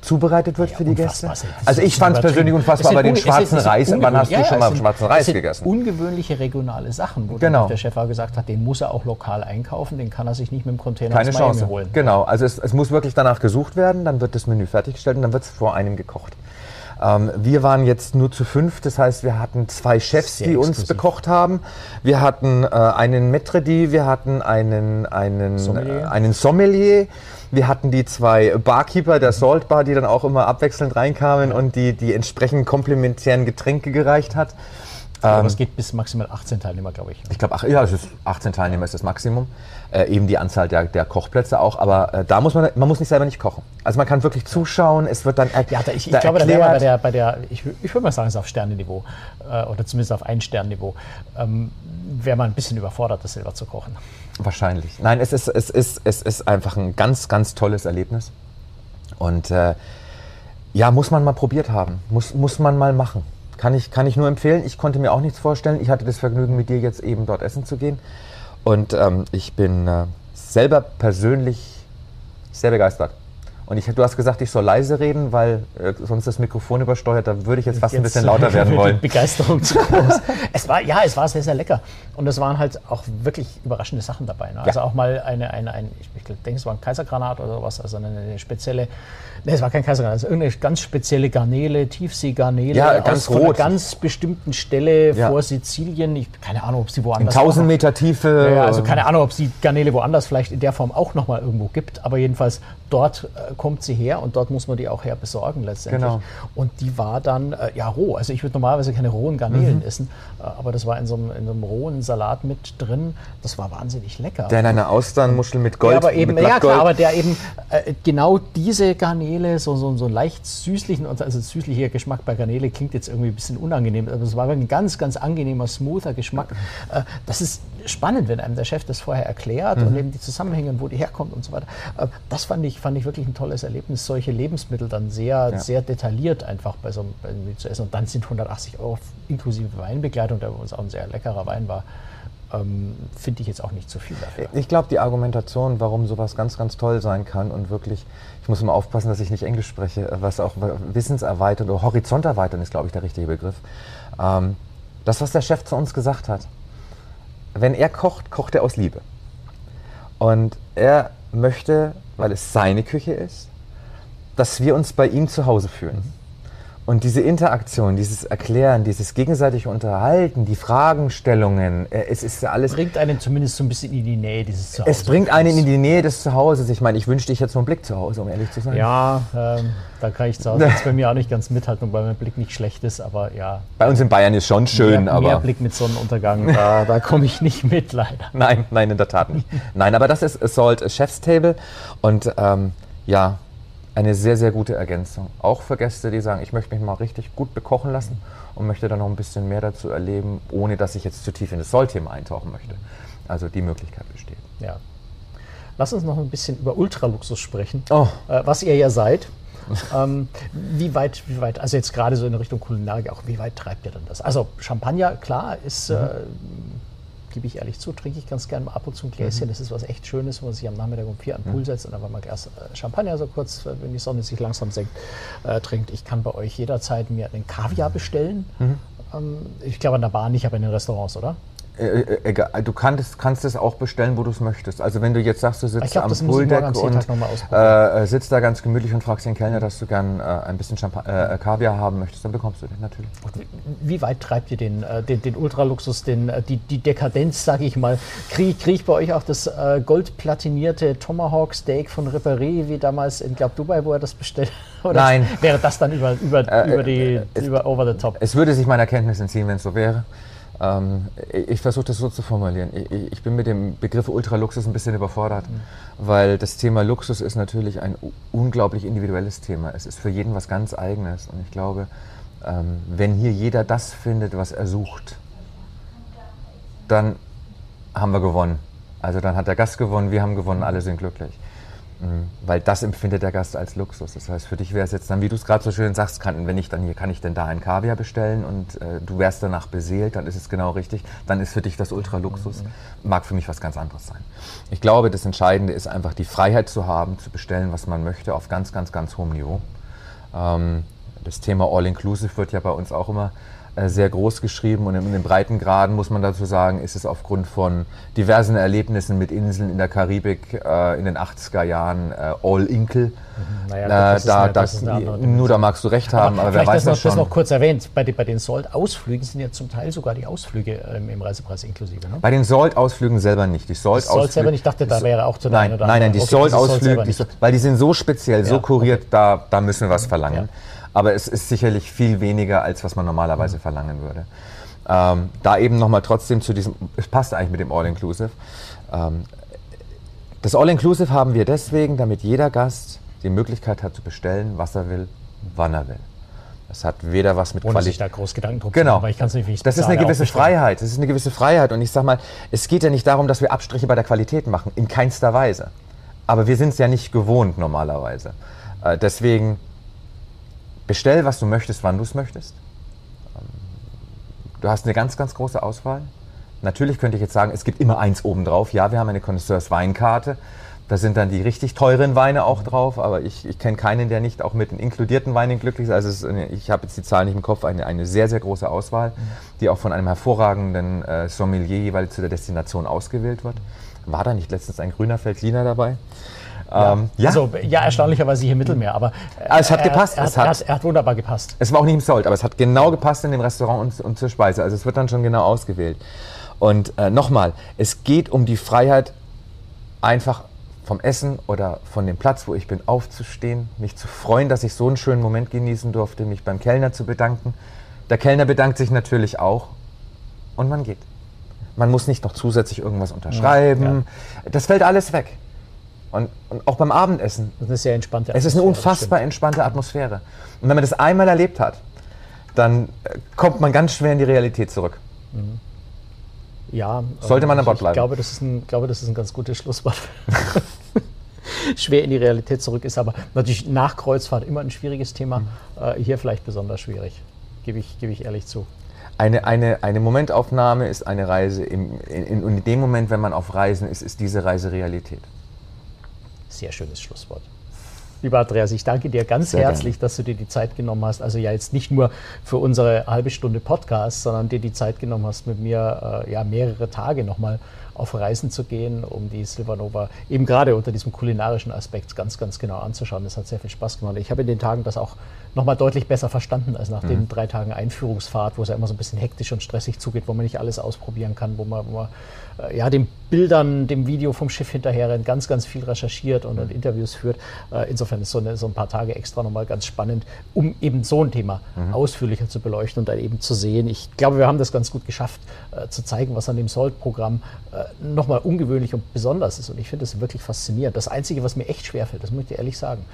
zubereitet wird für die Gäste. Also ich fand es persönlich unfassbar, aber den schwarzen Reis, wann hast du schon mal schwarzen Reis gegessen? Ungewöhnliche regionale Sachen, wo der Chef auch gesagt hat, den muss er auch lokal einkaufen, den kann er sich nicht mit dem Container aus Miami holen. Genau, also es muss wirklich danach gesucht werden, dann wird das Menü fertiggestellt und dann wird es vor einem gekocht. Wir waren jetzt nur zu 5, das heißt, wir hatten 2 Chefs, die uns bekocht haben. Wir hatten einen Maître d', wir hatten einen Sommelier, wir hatten die 2 Barkeeper der Salt Bar, die dann auch immer abwechselnd reinkamen und die entsprechend komplementären Getränke gereicht hat. Aber es geht bis maximal 18 Teilnehmer, glaube ich. Ich glaube, 18 Teilnehmer ist das Maximum. Eben die Anzahl der Kochplätze auch. Aber da muss man muss nicht selber nicht kochen. Also man kann wirklich zuschauen. Es wird dann ich glaube, da wäre man ich würde mal sagen, es ist auf Sternenniveau oder zumindest auf ein Sternenniveau, wäre man ein bisschen überfordert, das selber zu kochen. Wahrscheinlich. Nein, es ist einfach ein ganz, ganz tolles Erlebnis. Und ja, muss man mal probiert haben. Muss man mal machen. Kann ich nur empfehlen. Ich konnte mir auch nichts vorstellen. Ich hatte das Vergnügen, mit dir jetzt eben dort essen zu gehen. Und ich bin selber persönlich sehr begeistert. Und du hast gesagt, ich soll leise reden, weil sonst das Mikrofon übersteuert. Da würde ich jetzt fast ein bisschen lauter werden wollen. Die Begeisterung zu groß. Es war sehr, sehr lecker. Und es waren halt auch wirklich überraschende Sachen dabei. Ne? Also auch mal ich denke, es war ein Kaisergranat oder sowas. Also eine spezielle. Nee, es war kein Kaisergranat, also irgendeine ganz spezielle Garnele, Tiefseegarnele, ganz rot. Von einer ganz bestimmten Stelle vor Sizilien. Keine Ahnung, ob sie woanders. In 1000 Meter Tiefe. Ja, also keine Ahnung, ob es die Garnele woanders vielleicht in der Form auch nochmal irgendwo gibt. Aber jedenfalls dort kommt sie her und dort muss man die auch her besorgen letztendlich. Genau. Und die war dann ja roh. Also ich würde normalerweise keine rohen Garnelen essen, aber das war in so einem rohen Salat mit drin. Das war wahnsinnig lecker. Der in einer Austernmuschel mit Gold, ja, aber eben, mit Blattgold. Ja, klar, aber der eben genau diese Garnele, so leicht süßlichen, also süßlicher Geschmack bei Garnele klingt jetzt irgendwie ein bisschen unangenehm, aber es war ein ganz, ganz angenehmer, smoother Geschmack. Das ist spannend, wenn einem der Chef das vorher erklärt und eben die Zusammenhänge und wo die herkommt und so weiter. Das fand ich wirklich ein tolles Erlebnis, solche Lebensmittel dann sehr, sehr detailliert einfach bei zu essen. Und dann sind 180 € inklusive Weinbegleitung, der bei uns auch ein sehr leckerer Wein war, finde ich jetzt auch nicht zu viel dafür. Ich glaube, die Argumentation, warum sowas ganz, ganz toll sein kann und wirklich, ich muss immer aufpassen, dass ich nicht Englisch spreche, was auch Wissenserweiterung oder Horizonterweiterung ist, glaube ich, der richtige Begriff. Das, was der Chef zu uns gesagt hat, wenn er kocht, kocht er aus Liebe. Und er möchte, weil es seine Küche ist, dass wir uns bei ihm zu Hause fühlen. Und diese Interaktion, dieses Erklären, dieses gegenseitige Unterhalten, die Fragenstellungen, es ist alles... Bringt einen zumindest so ein bisschen in die Nähe dieses Zuhauses. Es bringt einen in die Nähe des Zuhauses. Ich meine, ich wünschte, ich hätte so einen Blick zu Hause, um ehrlich zu sein. Ja, da kann ich zu Hause jetzt bei mir auch nicht ganz mithalten, weil mein Blick nicht schlecht ist, aber ja. Bei uns in Bayern ist schon schön, aber... Mehr Blick mit Sonnenuntergang, da komme ich nicht mit, leider. Nein, in der Tat nicht. Nein, aber das ist Salt Chef's Table und ja... Eine sehr, sehr gute Ergänzung. Auch für Gäste, die sagen, ich möchte mich mal richtig gut bekochen lassen und möchte dann noch ein bisschen mehr dazu erleben, ohne dass ich jetzt zu tief in das Salt-Thema eintauchen möchte. Also die Möglichkeit besteht. Ja. Lass uns noch ein bisschen über Ultraluxus sprechen, was ihr ja seid. Wie weit, also jetzt gerade so in Richtung Kulinarik auch, wie weit treibt ihr denn das? Also Champagner, klar, ist... gebe ich ehrlich zu, trinke ich ganz gerne ab und zu ein Gläschen. Das ist was echt Schönes, wenn man sich am Nachmittag um 4 an den Pool setzt und dann mal erst Champagner so kurz, wenn die Sonne sich langsam senkt, trinkt. Ich kann bei euch jederzeit mir einen Kaviar bestellen. Ich glaube an der Bar nicht, aber in den Restaurants, oder? Egal, du kannst es auch bestellen, wo du es möchtest. Also wenn du jetzt sagst, du sitzt am Pooldeck und sitzt da ganz gemütlich und fragst den Kellner, dass du gern ein bisschen Kaviar haben möchtest, dann bekommst du den natürlich. Wie weit treibt ihr den Ultraluxus, die Dekadenz, sage ich mal? Krieg ich bei euch auch das goldplatinierte Tomahawk Steak von Rippery, wie damals in, glaube Dubai, wo er das bestellt? Oder nein. Wäre das dann über over the top? Es würde sich meiner Kenntnis entziehen, wenn es so wäre. Ich versuche das so zu formulieren. Ich bin mit dem Begriff Ultraluxus ein bisschen überfordert, weil das Thema Luxus ist natürlich ein unglaublich individuelles Thema. Es ist für jeden was ganz Eigenes. Und ich glaube, wenn hier jeder das findet, was er sucht, dann haben wir gewonnen. Also dann hat der Gast gewonnen, wir haben gewonnen, alle sind glücklich. Weil das empfindet der Gast als Luxus. Das heißt, für dich wäre es jetzt dann, wie du es gerade so schön sagst, kann ich denn da einen Kaviar bestellen und du wärst danach beseelt, dann ist es genau richtig. Dann ist für dich das Ultraluxus. Mag für mich was ganz anderes sein. Ich glaube, das Entscheidende ist einfach die Freiheit zu haben, zu bestellen, was man möchte, auf ganz, ganz, ganz hohem Niveau. Das Thema All-Inclusive wird ja bei uns auch immer sehr groß geschrieben und in den Breitengraden muss man dazu sagen, ist es aufgrund von diversen Erlebnissen mit Inseln in der Karibik in den 80er Jahren All-Inkel. Da magst du recht haben, aber wer weiß das schon. Das noch kurz erwähnt, bei den Salt-Ausflügen sind ja zum Teil sogar die Ausflüge im Reisepreis inklusive. Ne? Bei den Salt-Ausflügen selber nicht. Die Salt selber nicht, ich dachte, da wäre auch zu nein, nein, oder nein, nein, die Salt-Ausflüge, weil die sind so speziell, so kuriert, da müssen wir was verlangen. Ja. Aber es ist sicherlich viel weniger, als was man normalerweise verlangen würde. Da eben nochmal trotzdem zu diesem, es passt eigentlich mit dem All-Inclusive. Das All-Inclusive haben wir deswegen, damit jeder Gast die Möglichkeit hat zu bestellen, was er will, wann er will. Das hat weder was mit Qualität. Sich da groß Gedanken drum zu machen, weil ich kann's nicht, wie ich das sage, ist eine gewisse Freiheit. Das ist eine gewisse Freiheit. Und ich sag mal, es geht ja nicht darum, dass wir Abstriche bei der Qualität machen. In keinster Weise. Aber wir sind es ja nicht gewohnt normalerweise. Deswegen... Bestell, was du möchtest, wann du es möchtest. Du hast eine ganz, ganz große Auswahl. Natürlich könnte ich jetzt sagen, es gibt immer eins obendrauf. Ja, wir haben eine Connoisseurs-Weinkarte. Da sind dann die richtig teuren Weine auch drauf. Aber ich kenne keinen, der nicht auch mit den inkludierten Weinen glücklich ist. Also ich habe jetzt die Zahl nicht im Kopf. Eine sehr, sehr große Auswahl, die auch von einem hervorragenden Sommelier jeweils zu der Destination ausgewählt wird. War da nicht letztens ein grüner Feldliner dabei? Ja. Also, ja, erstaunlicherweise hier im Mittelmeer, aber es hat gepasst. Er hat wunderbar gepasst. Es war auch nicht im Salt, aber es hat genau gepasst in dem Restaurant und zur Speise. Also es wird dann schon genau ausgewählt. Und nochmal, es geht um die Freiheit, einfach vom Essen oder von dem Platz, wo ich bin, aufzustehen, mich zu freuen, dass ich so einen schönen Moment genießen durfte, mich beim Kellner zu bedanken. Der Kellner bedankt sich natürlich auch und man geht. Man muss nicht noch zusätzlich irgendwas unterschreiben. Ja. Das fällt alles weg. Und auch beim Abendessen. Das ist eine sehr entspannte Atmosphäre. Es ist eine unfassbar entspannte Atmosphäre. Und wenn man das einmal erlebt hat, dann kommt man ganz schwer in die Realität zurück. Mhm. Ja, sollte man an Bord bleiben. Ich glaube, das ist ein ganz gutes Schlusswort. Schwer in die Realität zurück ist, aber natürlich nach Kreuzfahrt immer ein schwieriges Thema. Mhm. Hier vielleicht besonders schwierig, gebe ich ehrlich zu. Eine Momentaufnahme ist eine Reise. In dem Moment, wenn man auf Reisen ist, ist diese Reise Realität. Sehr schönes Schlusswort. Lieber Andreas, ich danke dir ganz herzlich, dass du dir die Zeit genommen hast. Also ja, jetzt nicht nur für unsere halbe Stunde Podcast, sondern dir die Zeit genommen hast, mit mir mehrere Tage nochmal auf Reisen zu gehen, um die Silver Nova eben gerade unter diesem kulinarischen Aspekt ganz, ganz genau anzuschauen. Das hat sehr viel Spaß gemacht. Ich habe in den Tagen das auch nochmal deutlich besser verstanden als nach den 3 Tagen Einführungsfahrt, wo es ja immer so ein bisschen hektisch und stressig zugeht, wo man nicht alles ausprobieren kann, wo man den Bildern, dem Video vom Schiff hinterherrennt, ganz, ganz viel recherchiert und Interviews führt. Insofern ist so ein paar Tage extra nochmal ganz spannend, um eben so ein Thema ausführlicher zu beleuchten und dann eben zu sehen. Ich glaube, wir haben das ganz gut geschafft, zu zeigen, was an dem Salt-Programm nochmal ungewöhnlich und besonders ist. Und ich finde das wirklich faszinierend. Das Einzige, was mir echt schwerfällt, das muss ich dir ehrlich sagen,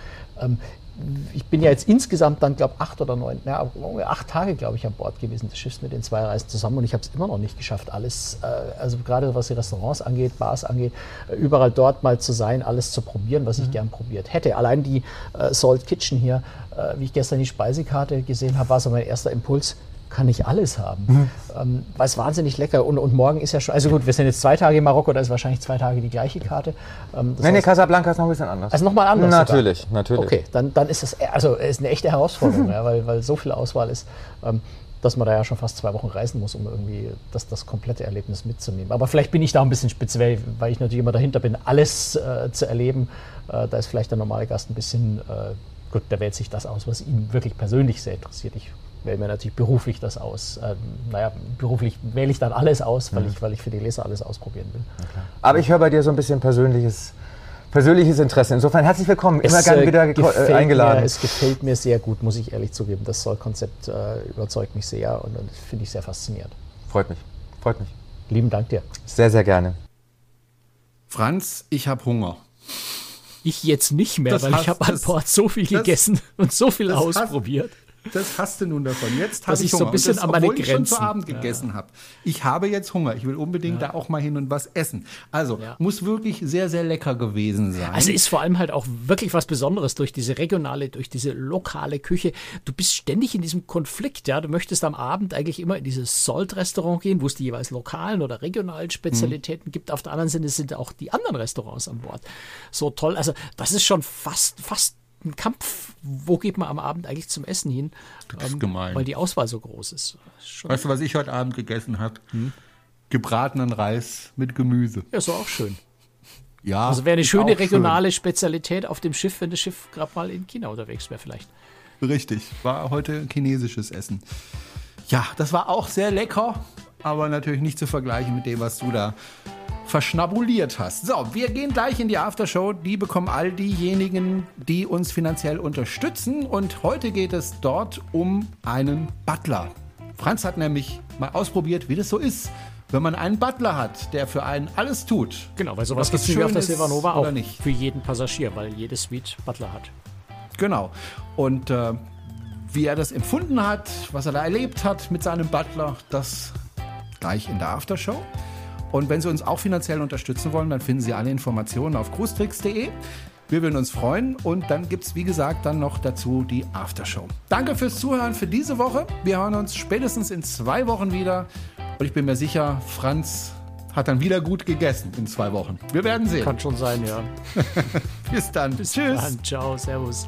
ich bin ja jetzt insgesamt dann, glaube ich, 8 Tage, glaube ich, an Bord gewesen des Schiffs mit den 2 Reisen zusammen und ich habe es immer noch nicht geschafft, alles, also gerade was die Restaurants angeht, Bars angeht, überall dort mal zu sein, alles zu probieren, was ich gern probiert hätte. Allein die Salt Kitchen hier, wie ich gestern die Speisekarte gesehen habe, war so mein erster Impuls, kann ich alles haben. Weil es wahnsinnig lecker und morgen ist ja schon, also gut, wir sind jetzt 2 Tage in Marokko, da ist wahrscheinlich 2 Tage die gleiche Karte. Nee, Casablanca ist noch ein bisschen anders. Also nochmal anders? Natürlich. Okay, dann ist das, also ist eine echte Herausforderung, ja, weil so viel Auswahl ist, dass man da ja schon fast 2 Wochen reisen muss, um irgendwie das komplette Erlebnis mitzunehmen. Aber vielleicht bin ich da ein bisschen speziell, weil ich natürlich immer dahinter bin, alles zu erleben. Da ist vielleicht der normale Gast ein bisschen, gut, der wählt sich das aus, was ihn wirklich persönlich sehr interessiert. Ich wähle mir natürlich beruflich das aus. Beruflich wähle ich dann alles aus, weil ich für die Leser alles ausprobieren will. Okay. Aber ich höre bei dir so ein bisschen persönliches Interesse. Insofern herzlich willkommen, immer gerne wieder eingeladen. Es gefällt mir sehr gut, muss ich ehrlich zugeben. Das Salt-Konzept überzeugt mich sehr und finde ich sehr faszinierend. Freut mich. Lieben Dank dir. Sehr, sehr gerne. Franz, ich habe Hunger. Ich jetzt nicht mehr, weil ich habe an Bord so viel gegessen und so viel ausprobiert. Das hast du nun davon. Jetzt habe ich Hunger, so ein bisschen an meine Grenzen. Obwohl ich schon zu Abend gegessen habe. Ich habe jetzt Hunger. Ich will unbedingt da auch mal hin und was essen. Also muss wirklich sehr, sehr lecker gewesen sein. Also ist vor allem halt auch wirklich was Besonderes durch diese regionale, durch diese lokale Küche. Du bist ständig in diesem Konflikt. Ja? Du möchtest am Abend eigentlich immer in dieses Salt-Restaurant gehen, wo es die jeweils lokalen oder regionalen Spezialitäten gibt. Auf der anderen Seite sind auch die anderen Restaurants an Bord. So toll. Also das ist schon fast ein Kampf, wo geht man am Abend eigentlich zum Essen hin, das ist gemein, weil die Auswahl so groß ist. Schon weißt du, was ich heute Abend gegessen habe? Gebratenen Reis mit Gemüse. Ja, so auch schön. Ja, also wäre eine schöne regionale Spezialität auf dem Schiff, wenn das Schiff gerade mal in China unterwegs wäre vielleicht. Richtig, war heute chinesisches Essen. Ja, das war auch sehr lecker, aber natürlich nicht zu vergleichen mit dem, was du da verschnabuliert hast. So, wir gehen gleich in die Aftershow. Die bekommen all diejenigen, die uns finanziell unterstützen. Und heute geht es dort um einen Butler. Franz hat nämlich mal ausprobiert, wie das so ist, wenn man einen Butler hat, der für einen alles tut. Genau, weil sowas gibt es nicht auf der Silver Nova auch nicht. Für jeden Passagier, weil jede Suite Butler hat. Genau. Und wie er das empfunden hat, was er da erlebt hat mit seinem Butler, das gleich in der Aftershow. Und wenn Sie uns auch finanziell unterstützen wollen, dann finden Sie alle Informationen auf cruisetricks.de. Wir würden uns freuen und dann gibt es, wie gesagt, dann noch dazu die Aftershow. Danke fürs Zuhören für diese Woche. Wir hören uns spätestens in 2 Wochen wieder. Und ich bin mir sicher, Franz hat dann wieder gut gegessen in 2 Wochen. Wir werden sehen. Kann schon sein, ja. Bis dann. Bis Tschüss. Dann. Ciao, servus.